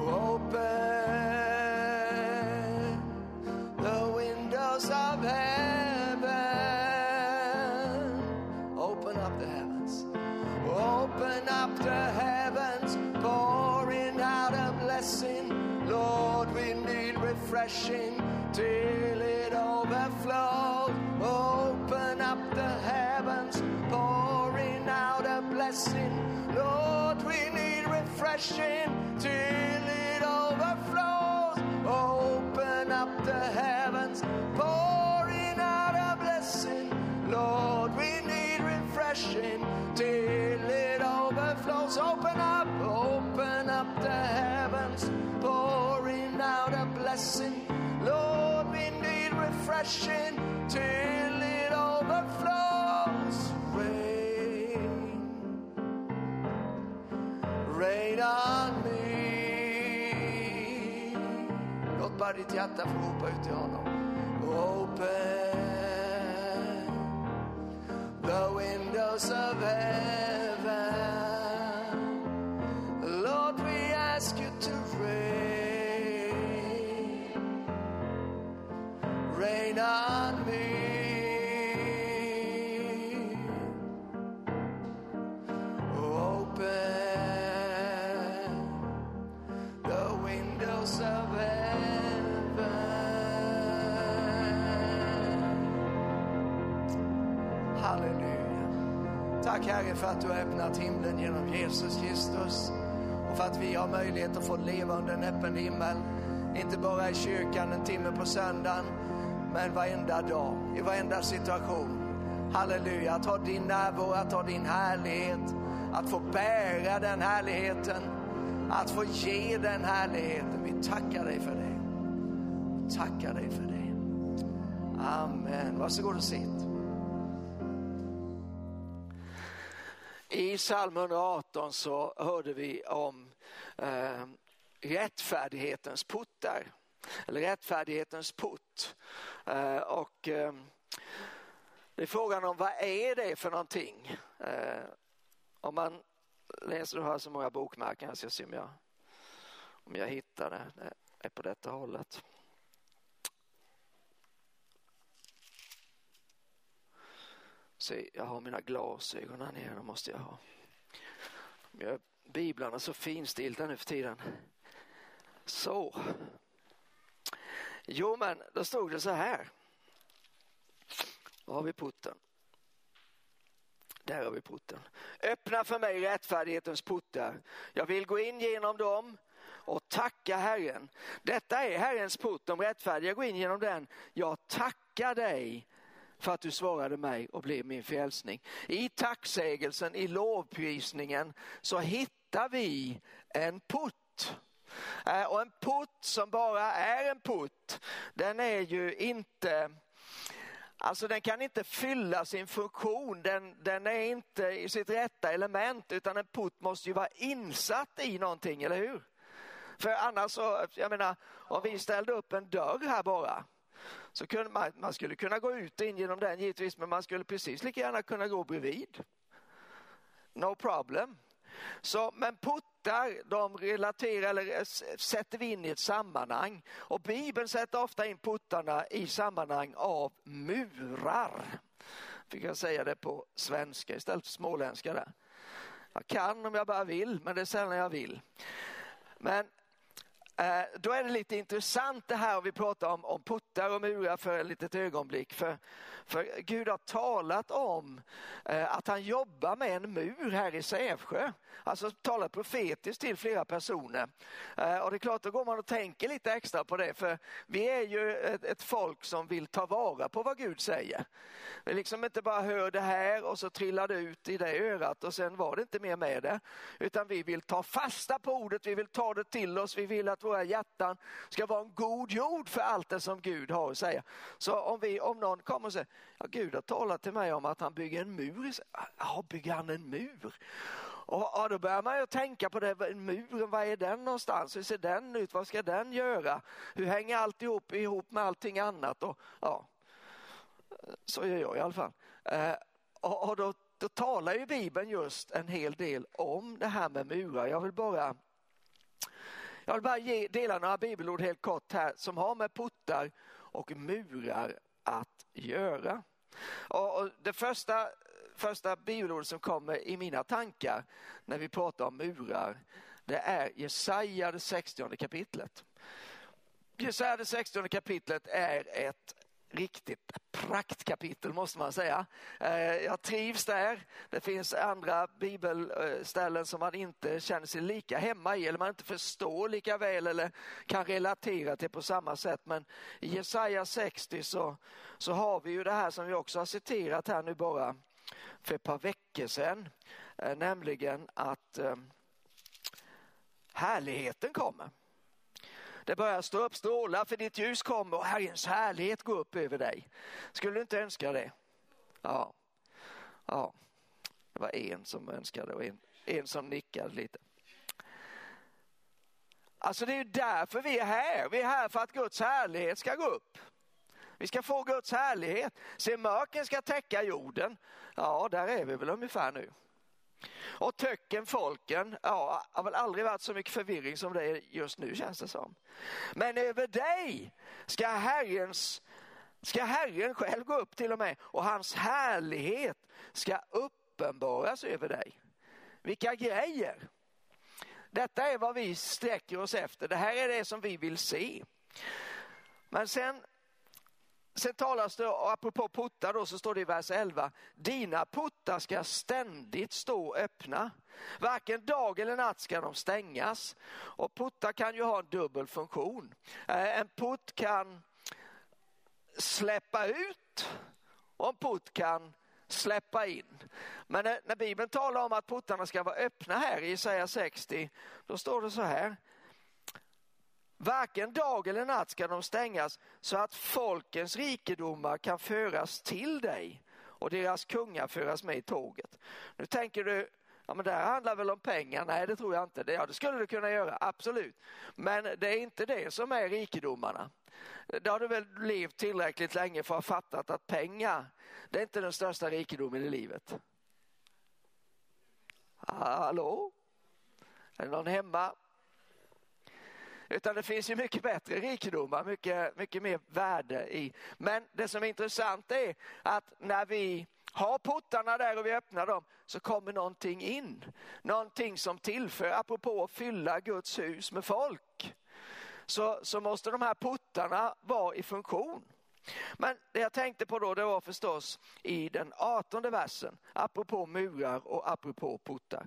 open crashing till it overflows. Open up the heavens, pouring out a blessing. Lord, we need refreshing till it overflows. Open up the heavens, pouring out a blessing. Lord, we need refreshing till it overflows. Open up the heavens, pouring out a blessing. Lord, we need refreshing till it overflows. Rain on me. Låt bara ditt hjärta få ropa ut till honom. Open the windows of heaven. Lord, we ask you to rain. Rain on me. Open of heaven. Halleluja. Tack Herre för att du har öppnat himlen genom Jesus Kristus och för att vi har möjlighet att få leva under en öppen himmel, inte bara i kyrkan en timme på söndagen, men varenda dag, i varenda situation. Halleluja, att ha din närvaro, att ha din härlighet, att få bära den härligheten, att få ge den härligheten. Vi tackar dig för det. Tackar dig för det. Amen. Varsågod och sitt. I psalm 118 så hörde vi om rättfärdighetens portar. Eller rättfärdighetens port. Och det är frågan om vad är det för någonting? Om man läser och hör så många bokmärken här så jag ser om jag hittar det. Det är på detta hållet. Se, jag har mina glasögon här nere, de måste jag ha. Biblarna är så finstilta nu för tiden. Så. Jo men, då stod det så här. Då har vi putten. Där har vi porten. Öppna för mig rättfärdighetens portar. Jag vill gå in genom dem och tacka Herren. Detta är Herrens port, de rättfärdiga går in genom den. Jag tackar dig för att du svarade mig och blev min frälsning. I tacksägelsen, i lovprisningen så hittar vi en port. Och en port som bara är en port, den är ju inte... Alltså den kan inte fylla sin funktion, den är inte i sitt rätta element, utan en port måste ju vara insatt i någonting, eller hur? För annars så, jag menar, om vi ställde upp en dörr här bara, så kunde man skulle kunna gå ut och in genom den givetvis, men man skulle precis lika gärna kunna gå bredvid. No problem. Så, men portar, de relaterar eller sätter vi in i ett sammanhang. Och Bibeln sätter ofta in portarna i sammanhang av murar. Fick jag säga det på svenska istället för småländska där. Jag kan om jag bara vill, men det är sällan jag vill. Men då är det lite intressant det här vi pratar om portar och murar för ett litet ögonblick. För Gud har talat om att han jobbar med en mur här i Sävsjö. Alltså talar profetiskt till flera personer. Och det är klart, då går man och tänker lite extra på det. För vi är ju ett folk som vill ta vara på vad Gud säger. Vi liksom inte bara hör det här och så trillar det ut i det örat och sen var det inte mer med det. Utan vi vill ta fasta på ordet, vi vill ta det till oss, vi vill att våra hjärtan ska vara en god jord för allt det som Gud har att säga. Så om någon kommer och säger, ja, Gud har talat till mig om att han bygger en mur. Ja, bygger han en mur? Och ja, då börjar man ju tänka på det, muren, vad är den någonstans? Hur ser den ut? Vad ska den göra? Hur hänger allt ihop med allting annat? Och, ja, så gör jag i alla fall. Och då talar ju Bibeln just en hel del om det här med murar. Jag vill bara dela några bibelord helt kort här som har med portar och murar att göra. Och det första bibelord som kommer i mina tankar när vi pratar om murar, det är Jesaja 60 kapitlet. Jesaja, det 16 kapitlet är ett riktigt praktkapitel, måste man säga. Jag trivs där. Det finns andra bibelställen som man inte känner sig lika hemma i, eller man inte förstår lika väl eller kan relatera till på samma sätt. Men i Jesaja 60 så har vi ju det här som vi också har citerat här nu bara för ett par veckor sedan. Nämligen att härligheten kommer. Det börjar stå upp, stråla, för ditt ljus kommer och Herrens härlighet går upp över dig. Skulle du inte önska det? Ja. Det var en som önskade och en som nickade lite. Alltså det är ju därför vi är här. Vi är här för att Guds härlighet ska gå upp. Vi ska få Guds härlighet. Se, mörken ska täcka jorden. Ja, där är vi väl ungefär nu. Och töcken folken, ja, har väl aldrig varit så mycket förvirring som det är just nu, känns det som. Men över dig ska Herren själv gå upp till och med, och hans härlighet ska uppenbaras över dig. Vilka grejer! Detta är vad vi sträcker oss efter. Det här är det som vi vill se. Men sen talas det, och apropå puttar då, så står det i vers 11. Dina puttar ska ständigt stå öppna. Varken dag eller natt ska de stängas. Och puttar kan ju ha en dubbel funktion. En putt kan släppa ut och en putt kan släppa in. Men när Bibeln talar om att puttarna ska vara öppna här i Jesaja 60, då står det så här. Varken dag eller natt ska de stängas, så att folkens rikedomar kan föras till dig och deras kungar föras med i tåget. Nu tänker du, ja men det här handlar väl om pengar? Nej, det tror jag inte. Ja, det skulle du kunna göra, absolut. Men det är inte det som är rikedomarna. Då har du väl levt tillräckligt länge för att ha fattat att pengar, det är inte den största rikedomen i livet. Hallå? Är det någon hemma? Utan det finns ju mycket bättre rikedomar, mycket, mycket mer värde i. Men det som är intressant är att när vi har puttarna där och vi öppnar dem, så kommer någonting in. Någonting som tillför, apropå att fylla Guds hus med folk. Så måste de här puttarna vara i funktion. Men det jag tänkte på då, det var förstås i den 18:e versen, apropå murar och apropå puttar.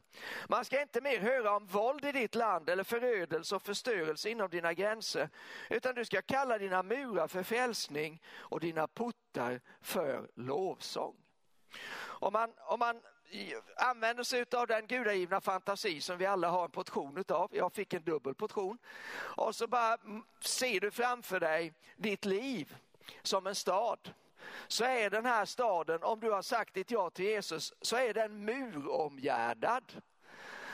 Man ska inte mer höra om våld i ditt land eller förödelse och förstörelse inom dina gränser, utan du ska kalla dina murar för frälsning och dina puttar för lovsång. Om man använder sig av den gudagivna fantasi som vi alla har en portion utav. Jag fick en dubbel portion. Och så bara ser du framför dig ditt liv som en stad, så är den här staden, om du har sagt ditt ja till Jesus, så är den muromgärdad.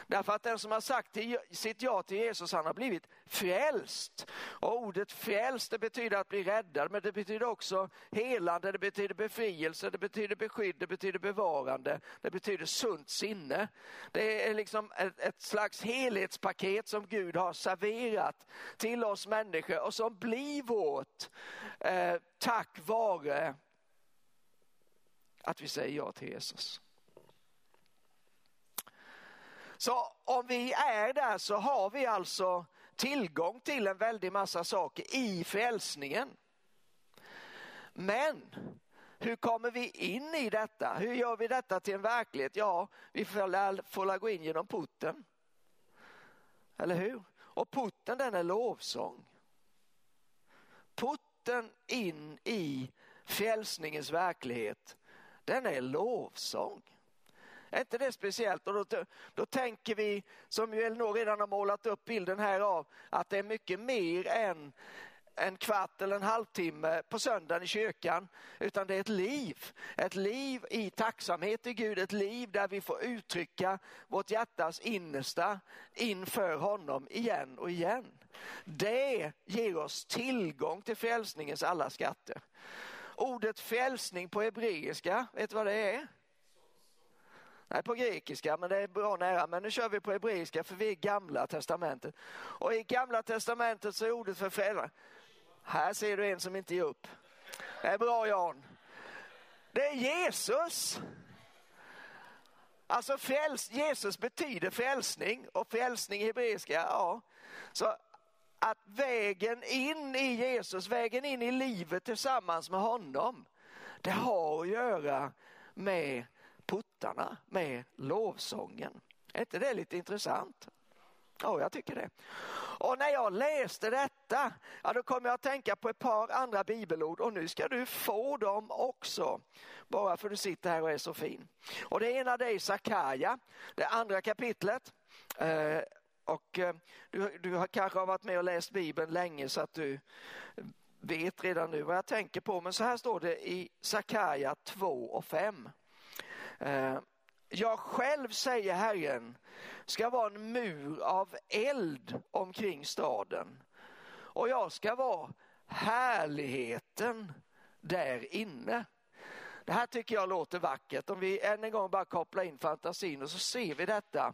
Därför att den som har sagt sitt ja till Jesus, han har blivit frälst. Och ordet frälst, det betyder att bli räddad, men det betyder också helande, det betyder befrielse, det betyder beskydd, det betyder bevarande, det betyder sunt sinne. Det är liksom ett slags helhetspaket som Gud har serverat till oss människor och som blir vårt tack vare att vi säger ja till Jesus. Så om vi är där, så har vi alltså tillgång till en väldig massa saker i frälsningen. Men hur kommer vi in i detta? Hur gör vi detta till en verklighet? Ja, vi får gå in genom putten. Eller hur? Och putten, den är lovsång. Putten in i frälsningens verklighet, den är lovsång. Är inte det speciellt? Och då tänker vi, som ju Elinor redan har målat upp bilden här av, att det är mycket mer än en kvart eller en halvtimme på söndagen i kyrkan, utan det är ett liv i tacksamhet till Gud, ett liv där vi får uttrycka vårt hjärtas innersta inför honom igen och igen. Det ger oss tillgång till frälsningens alla skatter. Ordet frälsning på hebreiska, vet du vad det är? Nej, på grekiska, men det är bra nära. Men nu kör vi på hebreiska, för vi är i Gamla testamentet. Och i Gamla testamentet så är ordet för föräldrar. Här ser du en som inte ger upp. Det är bra, Jan. Det är Jesus. Alltså Jesus betyder frälsning. Och frälsning i hebreiska, ja. Så att vägen in i Jesus, vägen in i livet tillsammans med honom, det har att göra med puttarna, med lovsången. Är inte det lite intressant? Ja, jag tycker det. Och när jag läste detta, ja, då kom jag att tänka på ett par andra bibelord. Och nu ska du få dem också, bara för att du sitter här och är så fin. Och det ena, det är Zakaria, det andra kapitlet. Och du har kanske varit med och läst Bibeln länge, så att du vet redan nu vad jag tänker på. Men så här står det i Zakaria 2:5. Jag själv, säger Herren, ska vara en mur av eld omkring staden, och jag ska vara härligheten där inne. Det här tycker jag låter vackert. Om vi än en gång bara kopplar in fantasin, och så ser vi detta.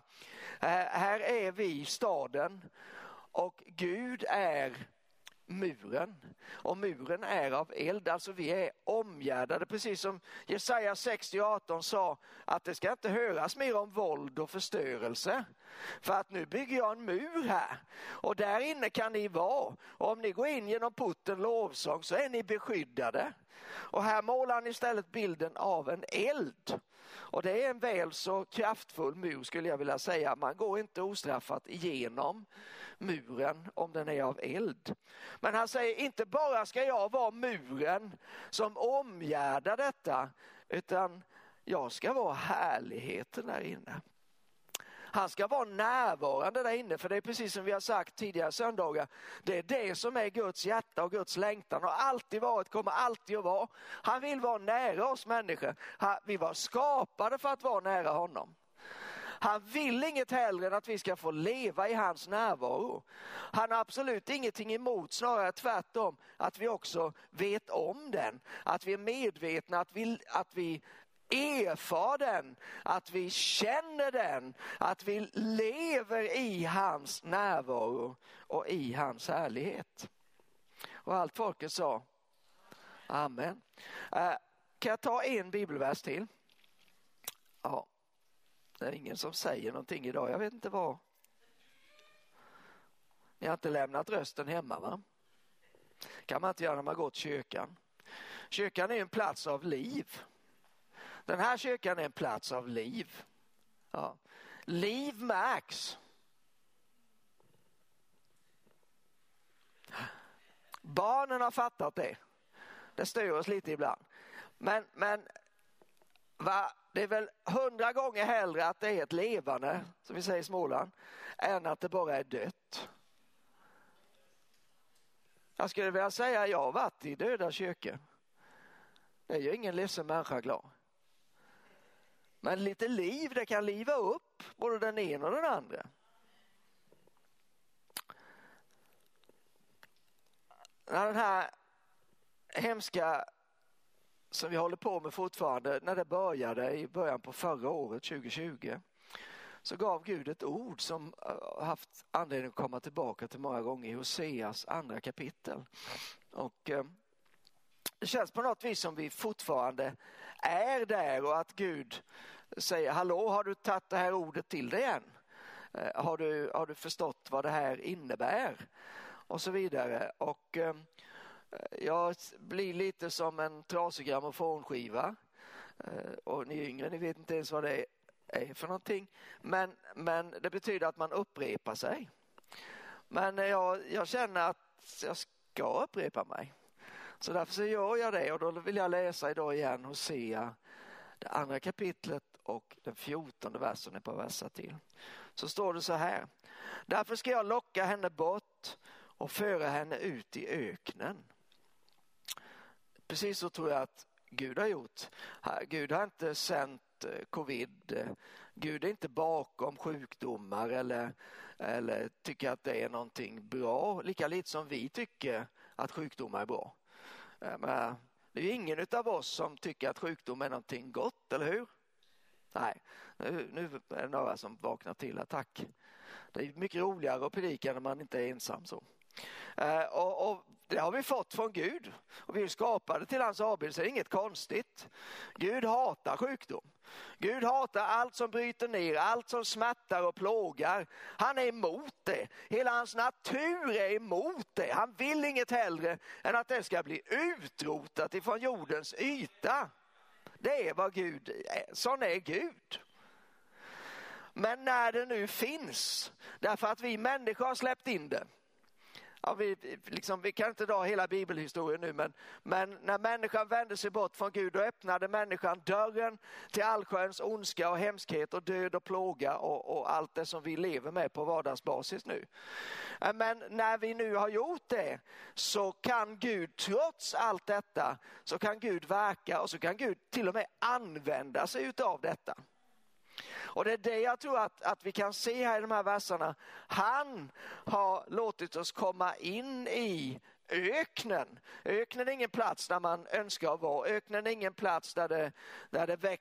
Här är vi, staden, och Gud är muren. Och muren är av eld, alltså vi är omgärdade. Precis som Jesaja 60:18 sa, att det ska inte höras mer om våld och förstörelse. För att nu bygger jag en mur här, och där inne kan ni vara. Och om ni går in genom porten lovsång, så är ni beskyddade. Och här målar han istället bilden av en eld. Och det är en väl så kraftfull mur, skulle jag vilja säga. Man går inte ostraffat igenom muren om den är av eld. Men han säger, inte bara ska jag vara muren som omgärdar detta, utan jag ska vara härligheten där inne. Han ska vara närvarande där inne, för det är precis som vi har sagt tidigare söndagar. Det är det som är Guds hjärta och Guds längtan, och alltid varit, kommer alltid att vara. Han vill vara nära oss människor. Vi var skapade för att vara nära honom. Han vill inget hellre än att vi ska få leva i hans närvaro. Han har absolut ingenting emot, snarare tvärtom, att vi också vet om den. Att vi är medvetna, att vi erfar den, att vi känner den, att vi lever i hans närvaro och i hans härlighet. Och allt folket sa amen. Kan jag ta en bibelvers till? Ja. Det är ingen som säger någonting idag. Jag vet inte vad. Ni har inte lämnat rösten hemma, va? Kan man inte göra när man går till kyrkan. Kyrkan är en plats av liv. Den här kyrkan är en plats av liv. Ja. Liv märks. Barnen har fattat det. Det stör oss lite ibland. Men va? Det är väl 100 gånger hellre att det är ett levande, som vi säger i Småland, än att det bara är dött. Jag skulle vilja säga, jag har varit i döda kyrkor. Det är ju ingen ledsen människa glad. Men lite liv, det kan liva upp både den ena och den andra. När den här hemska som vi håller på med fortfarande, när det började i början på förra året, 2020, så gav Gud ett ord som haft anledning att komma tillbaka till många gånger i Hoseas 2 kapitel. Och det känns på något vis som vi fortfarande är där, och att Gud säger, hallå, har du tagit det här ordet till dig än? Har du förstått vad det här innebär? Och så vidare. Och jag blir lite som en trasig grammofonskiva, och ni yngre, ni vet inte ens vad det är för någonting, men det betyder att man upprepar sig. Men jag känner att jag ska upprepa mig, så därför så gör jag det. Och då vill jag läsa idag igen Hosea, det 2 kapitlet och den 14:e versen, ett par versar till. Så står det så här: därför ska jag locka henne bort och föra henne ut i öknen. Precis så tror jag att Gud har gjort. Gud har inte sänt covid. Gud är inte bakom sjukdomar eller tycker att det är någonting bra. Lika lite som vi tycker att sjukdomar är bra. Men det är ingen av oss som tycker att sjukdom är någonting gott, eller hur? Nej, nu är det några som vaknar till attack. Det är mycket roligare att predika när man inte är ensam så. Och Det har vi fått från Gud och vi är skapade till hans avbild, så det är inget konstigt. Gud hatar sjukdom. Gud hatar allt som bryter ner, allt som smattar och plågar. Han är emot det. Hela hans natur är emot det. Han vill inget hellre än att det ska bli utrotat ifrån jordens yta. Det är vad Gud är. Sån är Gud. Men när det nu finns, därför att vi människor har släppt in det. Ja, vi kan inte dra hela bibelhistorien nu, men när människan vände sig bort från Gud och öppnade människan dörren till allsköns ondska och hemskhet och död och plåga och allt det som vi lever med på vardagsbasis nu. Men när vi nu har gjort det, så kan Gud trots allt detta, så kan Gud verka och så kan Gud till och med använda sig utav detta. Och det är det jag tror att vi kan se här i de här verserna. Han har låtit oss komma in i öknen. Öknen är ingen plats där man önskar att vara. Öknen är ingen plats där det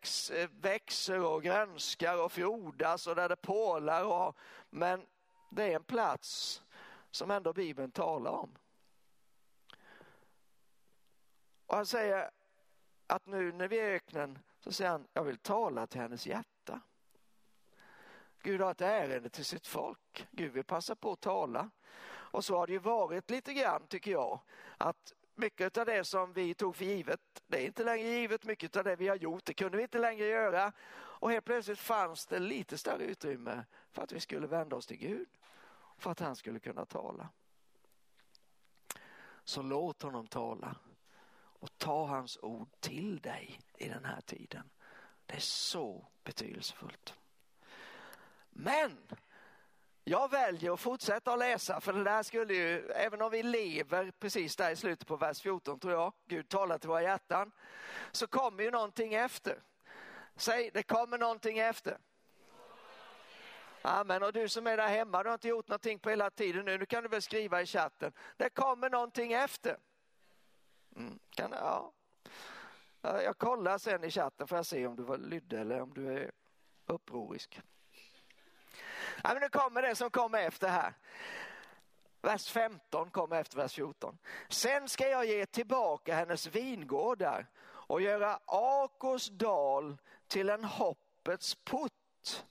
växer och grönskar och frodas och där det pålar. Men det är en plats som ändå Bibeln talar om. Och han säger att nu när vi är i öknen, så säger han, jag vill tala till hennes hjärta. Gud har ett ärende till sitt folk. Gud vill passa på att tala. Och så har det ju varit lite grann, tycker jag. Att mycket av det som vi tog för givet, det är inte längre givet. Mycket av det vi har gjort, det kunde vi inte längre göra. Och helt plötsligt fanns det lite större utrymme för att vi skulle vända oss till Gud. För att han skulle kunna tala. Så låt honom tala. Och ta hans ord till dig i den här tiden. Det är så betydelsefullt. Men jag väljer att fortsätta att läsa. För det där skulle ju, även om vi lever precis där i slutet på vers 14 tror jag. Gud talar till våra hjärtan. Så kommer ju någonting efter. Säg, det kommer någonting efter. Amen. Och du som är där hemma, du har inte gjort någonting på hela tiden nu. Nu kan du väl skriva i chatten. Det kommer någonting efter. Ja. Jag kollar sen i chatten för att se om du var lydd eller om du är upprorisk. Ja, men nu kommer det som kommer efter här. Vers 15 kommer efter vers 14. Sen ska jag ge tillbaka hennes vingårdar och göra Akos dal till en hoppets port.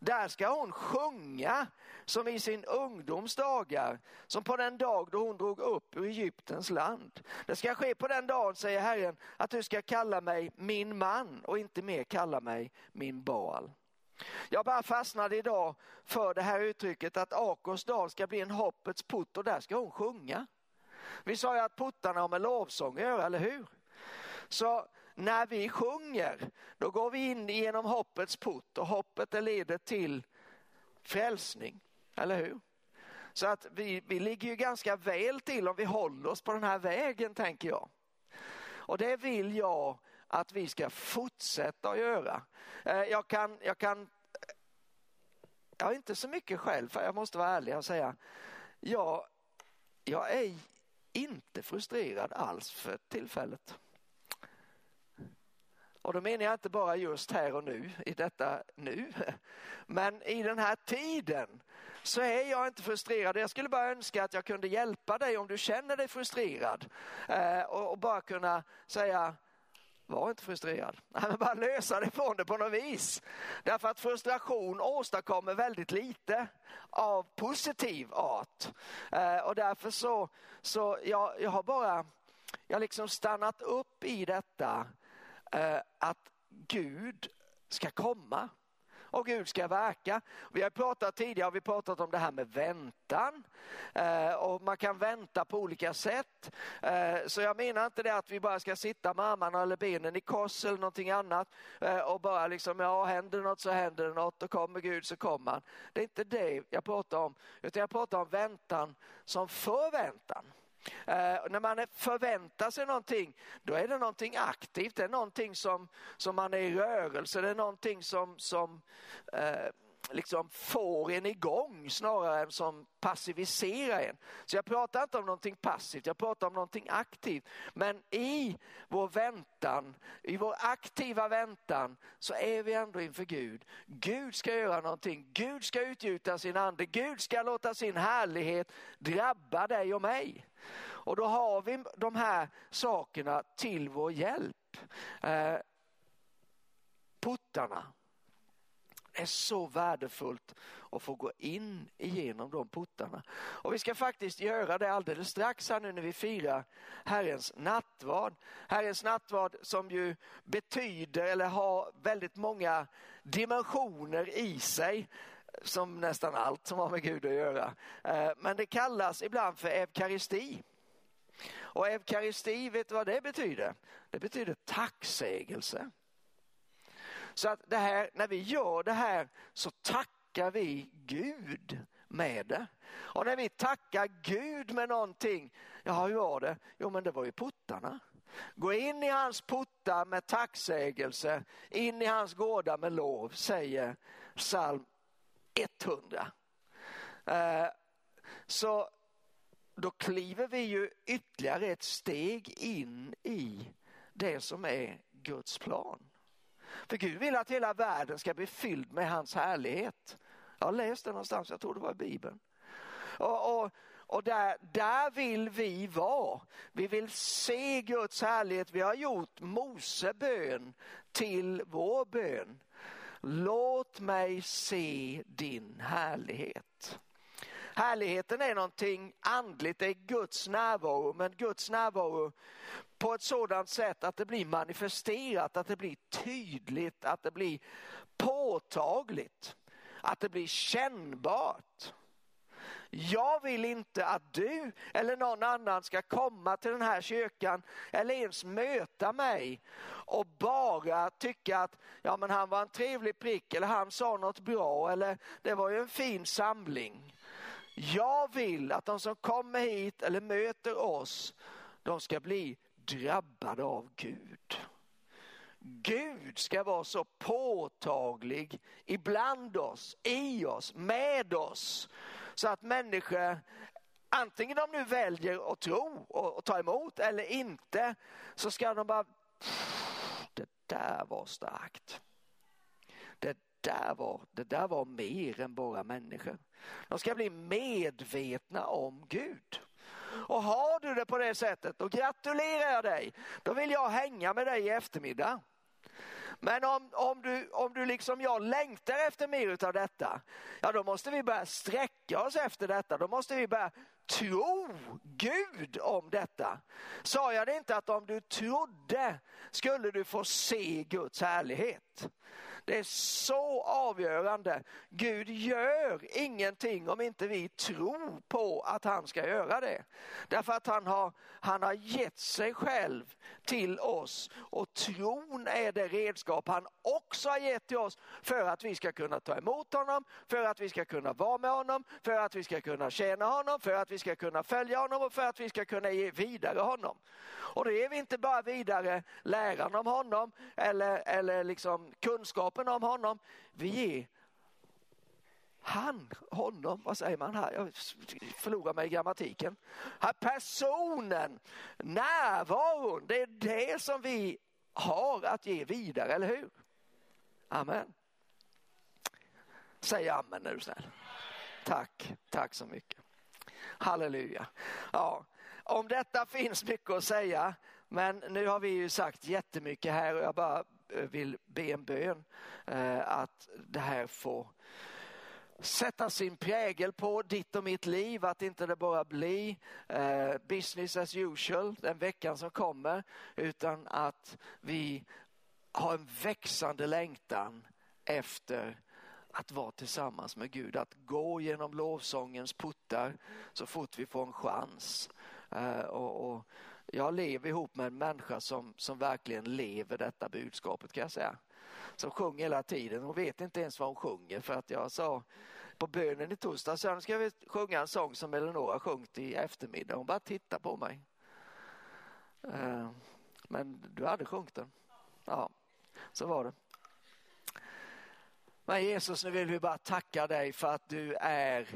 Där ska hon sjunga som i sin ungdomsdagar, som på den dag då hon drog upp ur Egyptens land. Det ska ske på den dagen, säger Herren, att du ska kalla mig min man och inte mer kalla mig min Baal. Jag bara fastnade idag för det här uttrycket att Akos dal ska bli en hoppets port och där ska hon sjunga. Vi sa ju att portarna har med lovsång att göra, eller hur? Så när vi sjunger, då går vi in genom hoppets port och hoppet leder till frälsning, eller hur? Så att vi ligger ju ganska väl till om vi håller oss på den här vägen, tänker jag. Och det vill jag att vi ska fortsätta att göra. Jag har inte så mycket själv, för jag måste vara ärlig och säga, jag är inte frustrerad alls för tillfället. Och då menar jag inte bara just här och nu, i detta nu. Men i den här tiden så är jag inte frustrerad. Jag skulle bara önska att jag kunde hjälpa dig om du känner dig frustrerad. Och bara kunna säga, var inte frustrerad. Men bara lösa det från det på något vis. Därför att frustration åstadkommer väldigt lite av positiv art. Och därför så jag har bara, jag liksom stannat upp i detta. Att Gud ska komma och Gud ska verka. Vi har pratat tidigare, vi har pratat om det här med väntan och man kan vänta på olika sätt. Så jag menar inte det att vi bara ska sitta med armarna eller benen i kors eller någonting annat och bara liksom, händer något så händer det något och kommer Gud så kommer han. Det är inte det jag pratar om, utan jag pratar om väntan som förväntan. När man förväntar sig någonting, då är det någonting aktivt, det är någonting som man är i rörelse, det är någonting som liksom får en igång snarare än som passiviserar en. Så jag pratar inte om någonting passivt, jag pratar om någonting aktivt. Men i vår väntan, i vår aktiva väntan, så är vi ändå inför Gud. Gud ska göra någonting, Gud ska utgjuta sin ande, Gud ska låta sin härlighet drabba dig och mig. Och då har vi de här sakerna till vår hjälp. Puttarna. Det är så värdefullt att få gå in igenom de portarna. Och vi ska faktiskt göra det alldeles strax här nu när vi firar Herrens nattvard. Herrens nattvard som ju betyder eller har väldigt många dimensioner i sig. Som nästan allt som har med Gud att göra. Men det kallas ibland för eukaristi. Och eukaristi, vet du vad det betyder? Det betyder tacksägelse. Så att det här, när vi gör det här så tackar vi Gud med det. Och när vi tackar Gud med någonting, ja hur var det? Jo men det var ju puttarna. Gå in i hans puttar med tacksägelse, in i hans gårdar med lov, säger psalm 100. Så då kliver vi ju ytterligare ett steg in i det som är Guds plan. För Gud vill att hela världen ska bli fylld med hans härlighet. Jag har läst det någonstans, jag tror det var i Bibeln. Och där vill vi vara. Vi vill se Guds härlighet. Vi har gjort Mosebön till vår bön. Låt mig se din härlighet. Härligheten är någonting andligt, det är Guds närvaro, men Guds närvaro på ett sådant sätt att det blir manifesterat, att det blir tydligt, att det blir påtagligt, att det blir kännbart. Jag vill inte att du eller någon annan ska komma till den här kyrkan eller ens möta mig och bara tycka att ja, men han var en trevlig prick eller han sa något bra eller det var ju en fin samling. Jag vill att de som kommer hit eller möter oss, de ska bli drabbade av Gud. Gud ska vara så påtaglig ibland oss, i oss, med oss. Så att människor, antingen de nu väljer att tro och ta emot eller inte, så ska de bara, det där var starkt. Det där var mer än bara människor. De ska bli medvetna om Gud. Och har du det på det sättet, då gratulerar jag dig. Då vill jag hänga med dig i eftermiddag. Men om du liksom jag längtar efter mer utav detta, ja då måste vi börja sträcka oss efter detta. Då måste vi börja tro Gud om detta. Sa jag det inte att om du trodde skulle du få se Guds härlighet? Det är så avgörande. Gud gör ingenting om inte vi tror på att han ska göra det. Därför att han har gett sig själv till oss. Och tron är det redskap han också har gett till oss för att vi ska kunna ta emot honom. För att vi ska kunna vara med honom. För att vi ska kunna tjäna honom. För att vi ska kunna följa honom och för att vi ska kunna ge vidare honom. Och det är vi inte bara vidare läran om honom eller liksom kunskapen om honom. Vi ger honom, vad säger man här? Jag förlorar mig i grammatiken. Här personen, närvaron, det är det som vi har att ge vidare, eller hur? Amen. Säg amen när du snäll. Tack så mycket. Halleluja. Ja, om detta finns mycket att säga, men nu har vi ju sagt jättemycket här och jag bara vill be en bön att det här får sätta sin prägel på ditt och mitt liv, att inte det bara blir business as usual den veckan som kommer, utan att vi har en växande längtan efter att vara tillsammans med Gud, att gå genom lovsångens puttar så fort vi får en chans. Och jag lever ihop med en människa som verkligen lever detta budskapet, kan jag säga. Som sjunger hela tiden. Hon vet inte ens vad hon sjunger, för att jag sa på bönen i torsdag så ska vi sjunga en sång som Elnora sjungit i eftermiddag. Hon bara tittar på mig. Men du hade sjungit den. Ja, så var det. Men Jesus, nu vill vi bara tacka dig för att du är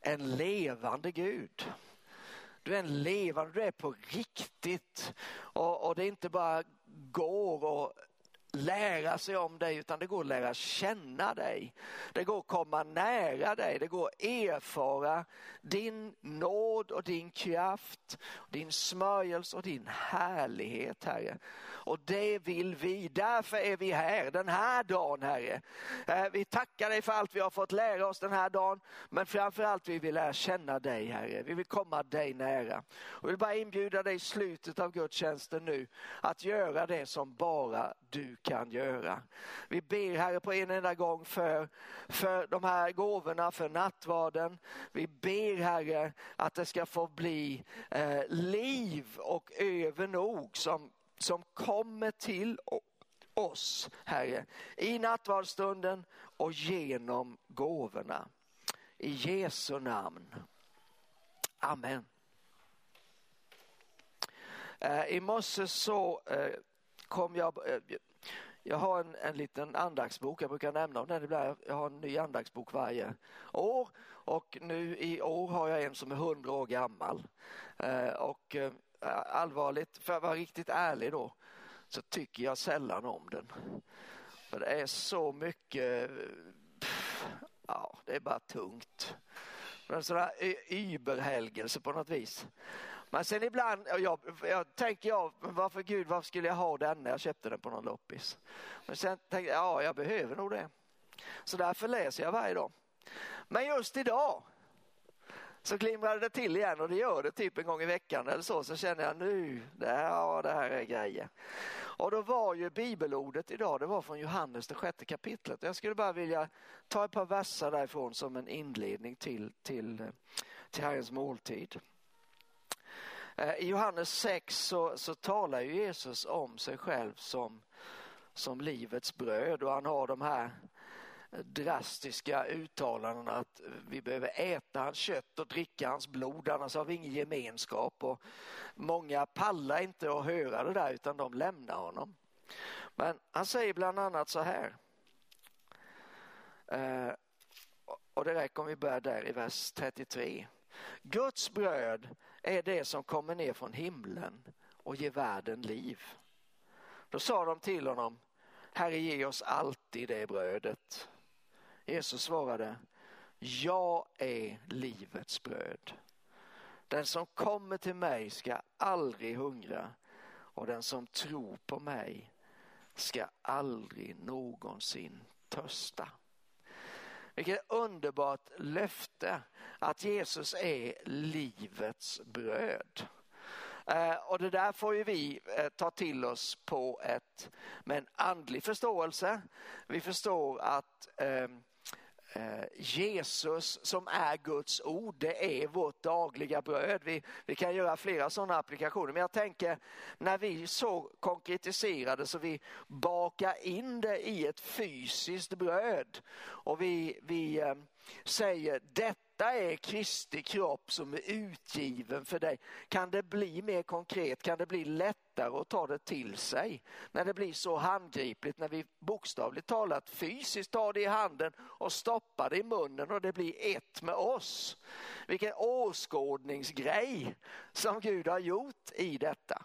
en levande Gud. Du är en levande, du är på riktigt. Och det inte bara går att lära sig om dig, utan det går att lära känna dig. Det går att komma nära dig. Det går att erfara din nåd och din kraft, din smörjelse och din härlighet, Herre. Och det vill vi. Därför är vi här den här dagen, Herre. Vi tackar dig för allt vi har fått lära oss den här dagen. Men framförallt vi vill lära känna dig, Herre. Vi vill komma dig nära. Och vi vill bara inbjuda dig i slutet av gudstjänsten nu att göra det som bara du kan göra. Vi ber, Herre, på en enda gång för de här gåvorna, för nattvarden. Vi ber, Herre, att det ska få bli liv och övernog som kommer till oss, Herre, i nattvardsstunden och genom gåvorna. I Jesu namn. Amen. I morse så jag har en liten andaktsbok. Jag brukar nämna om den ibland. Jag har en ny andaktsbok varje år. Och nu i år har jag en som är 100 år gammal. Och allvarligt, för att vara riktigt ärlig då, så tycker jag sällan om den. För det är så mycket... Ja, det är bara tungt. En sån här überhelgelse på något vis. Men sen ibland, jag tänker, varför skulle jag ha den när jag köpte den på någon loppis? Men sen tänkte jag behöver nog det. Så därför läser jag varje dag. Men just idag så glimrade det till igen, och det gör det typ en gång i veckan eller så. Så känner jag nu, det här är grejer. Och då var ju bibelordet idag, det var från Johannes det 6:e kapitlet. Jag skulle bara vilja ta ett par verser därifrån som en inledning till Herrens måltid. I Johannes 6 så talar ju Jesus om sig själv som livets bröd, och han har de här drastiska uttalanden att vi behöver äta hans kött och dricka hans blod, annars har vi ingen gemenskap, och många pallar inte att höra det där utan de lämnar honom. Men han säger bland annat så här, och det räcker om vi börjar där i vers 33. Guds bröd är det som kommer ner från himlen och ger världen liv. Då sa de till honom, Herre, ge oss alltid det brödet. Jesus svarade, jag är livets bröd. Den som kommer till mig ska aldrig hungra, och den som tror på mig ska aldrig någonsin törsta. Vilket underbart löfte att Jesus är livets bröd. Och det där får ju vi ta till oss med en andlig förståelse. Vi förstår att Jesus som är Guds ord, det är vårt dagliga bröd. Vi kan göra flera sådana applikationer, men jag tänker när vi så konkretiserade så vi bakar in det i ett fysiskt bröd, och vi säger detta är Kristi kropp som är utgiven för dig. Kan det bli mer konkret? Kan det bli lättare att ta det till sig? När det blir så handgripligt, när vi bokstavligt talat fysiskt tar det i handen och stoppar det i munnen och det blir ett med oss. Vilken åskådningsgrej som Gud har gjort i detta.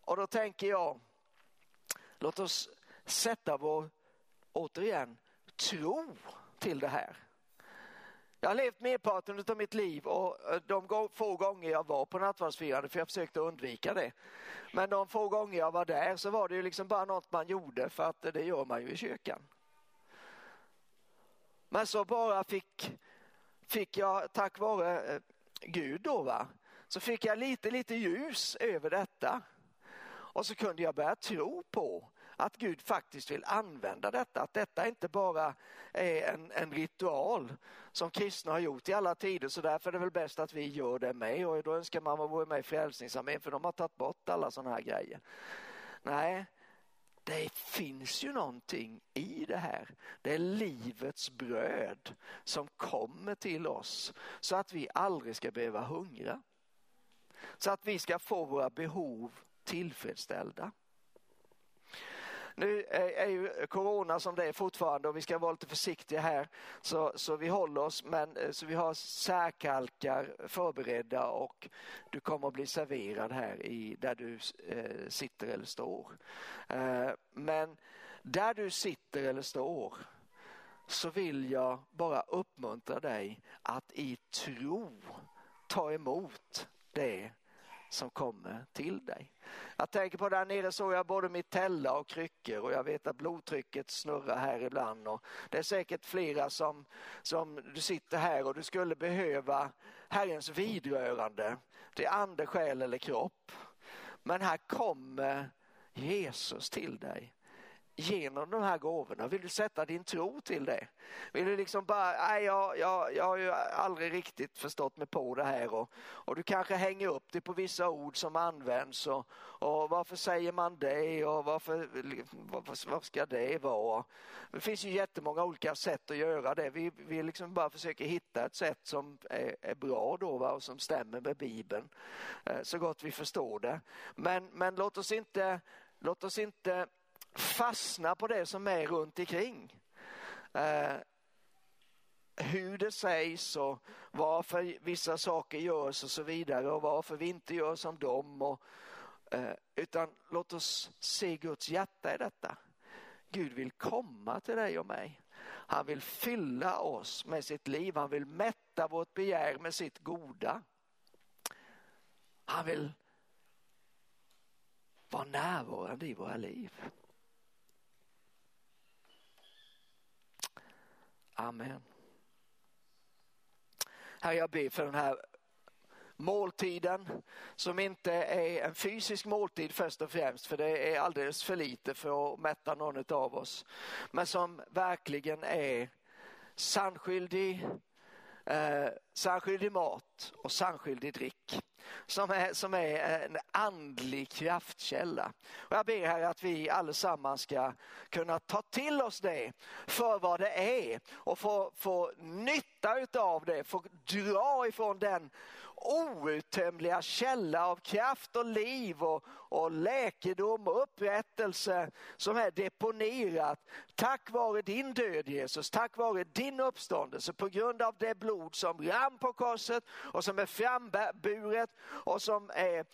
Och då tänker jag, låt oss sätta vår, återigen, tro till det här. Jag har levt merparten av mitt liv, och de få gånger jag var på nattvardsfirande, för jag försökte undvika det. Men de få gånger jag var där så var det ju liksom bara något man gjorde, för att det gör man ju i kyrkan. Men så bara fick jag, tack vare Gud då va, så fick jag lite ljus över detta. Och så kunde jag börja tro på att Gud faktiskt vill använda detta. Att detta inte bara är en ritual som kristna har gjort i alla tider. Så därför är det väl bäst att vi gör det med. Och då önskar man vara med i Frälsningsarmén, för de har tagit bort alla sådana här grejer. Nej, det finns ju någonting i det här. Det är livets bröd som kommer till oss. Så att vi aldrig ska behöva hungra. Så att vi ska få våra behov tillfredsställda. Nu är ju corona som det är fortfarande och vi ska vara lite försiktiga här. Så vi håller oss, men så vi har särkalkar förberedda och du kommer att bli serverad här i, där du sitter eller står. Men där du sitter eller står så vill jag bara uppmuntra dig att i tro ta emot det som kommer till dig. Jag tänker på där nere såg jag både mitella och kryckor och jag vet att blodtrycket snurrar här ibland och det är säkert flera som du sitter här och du skulle behöva Herrens vidrörande till ande, själ eller kropp. Men här kommer Jesus till dig. Genom de här gåvorna. Vill du sätta din tro till det? Vill du liksom bara, nej jag har ju aldrig riktigt förstått mig på det här och du kanske hänger upp det på vissa ord som används och varför säger man det och varför ska det vara? Det finns ju jättemånga olika sätt att göra det. Vi liksom bara försöker hitta ett sätt som är bra då va? Och som stämmer med Bibeln så gott vi förstår det. Men låt oss inte fastna på det som är runt omkring. Hur det sägs och varför vissa saker görs och så vidare och varför vi inte gör som dem. Utan låt oss se Guds hjärta i detta. Gud vill komma till dig och mig. Han vill fylla oss med sitt liv. Han vill mätta vårt begär med sitt goda. Han vill var närvarande i våra liv. Amen. Herre, jag ber för den här måltiden som inte är en fysisk måltid först och främst, för det är alldeles för lite för att mätta någon av oss. Men som verkligen är sannskyldig mat och sannskyldig dryck. Som är en andlig kraftkälla. Och jag ber här att vi allesammans ska kunna ta till oss det för vad det är och få nytta utav det, få dra ifrån den outtömliga källa av kraft och liv och läkedom och upprättelse som är deponerat tack vare din död Jesus, tack vare din uppståndelse på grund av det blod som rann på korset och som är framburet och som är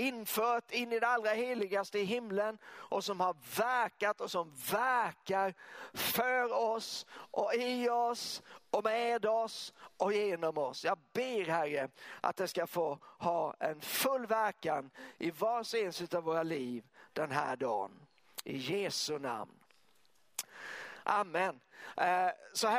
infört in i det allra heligaste i himlen och som har verkat och som verkar för oss och i oss och med oss och genom oss. Jag ber Herre att det ska få ha en full verkan i vars ens av våra liv den här dagen. I Jesu namn. Amen. Så här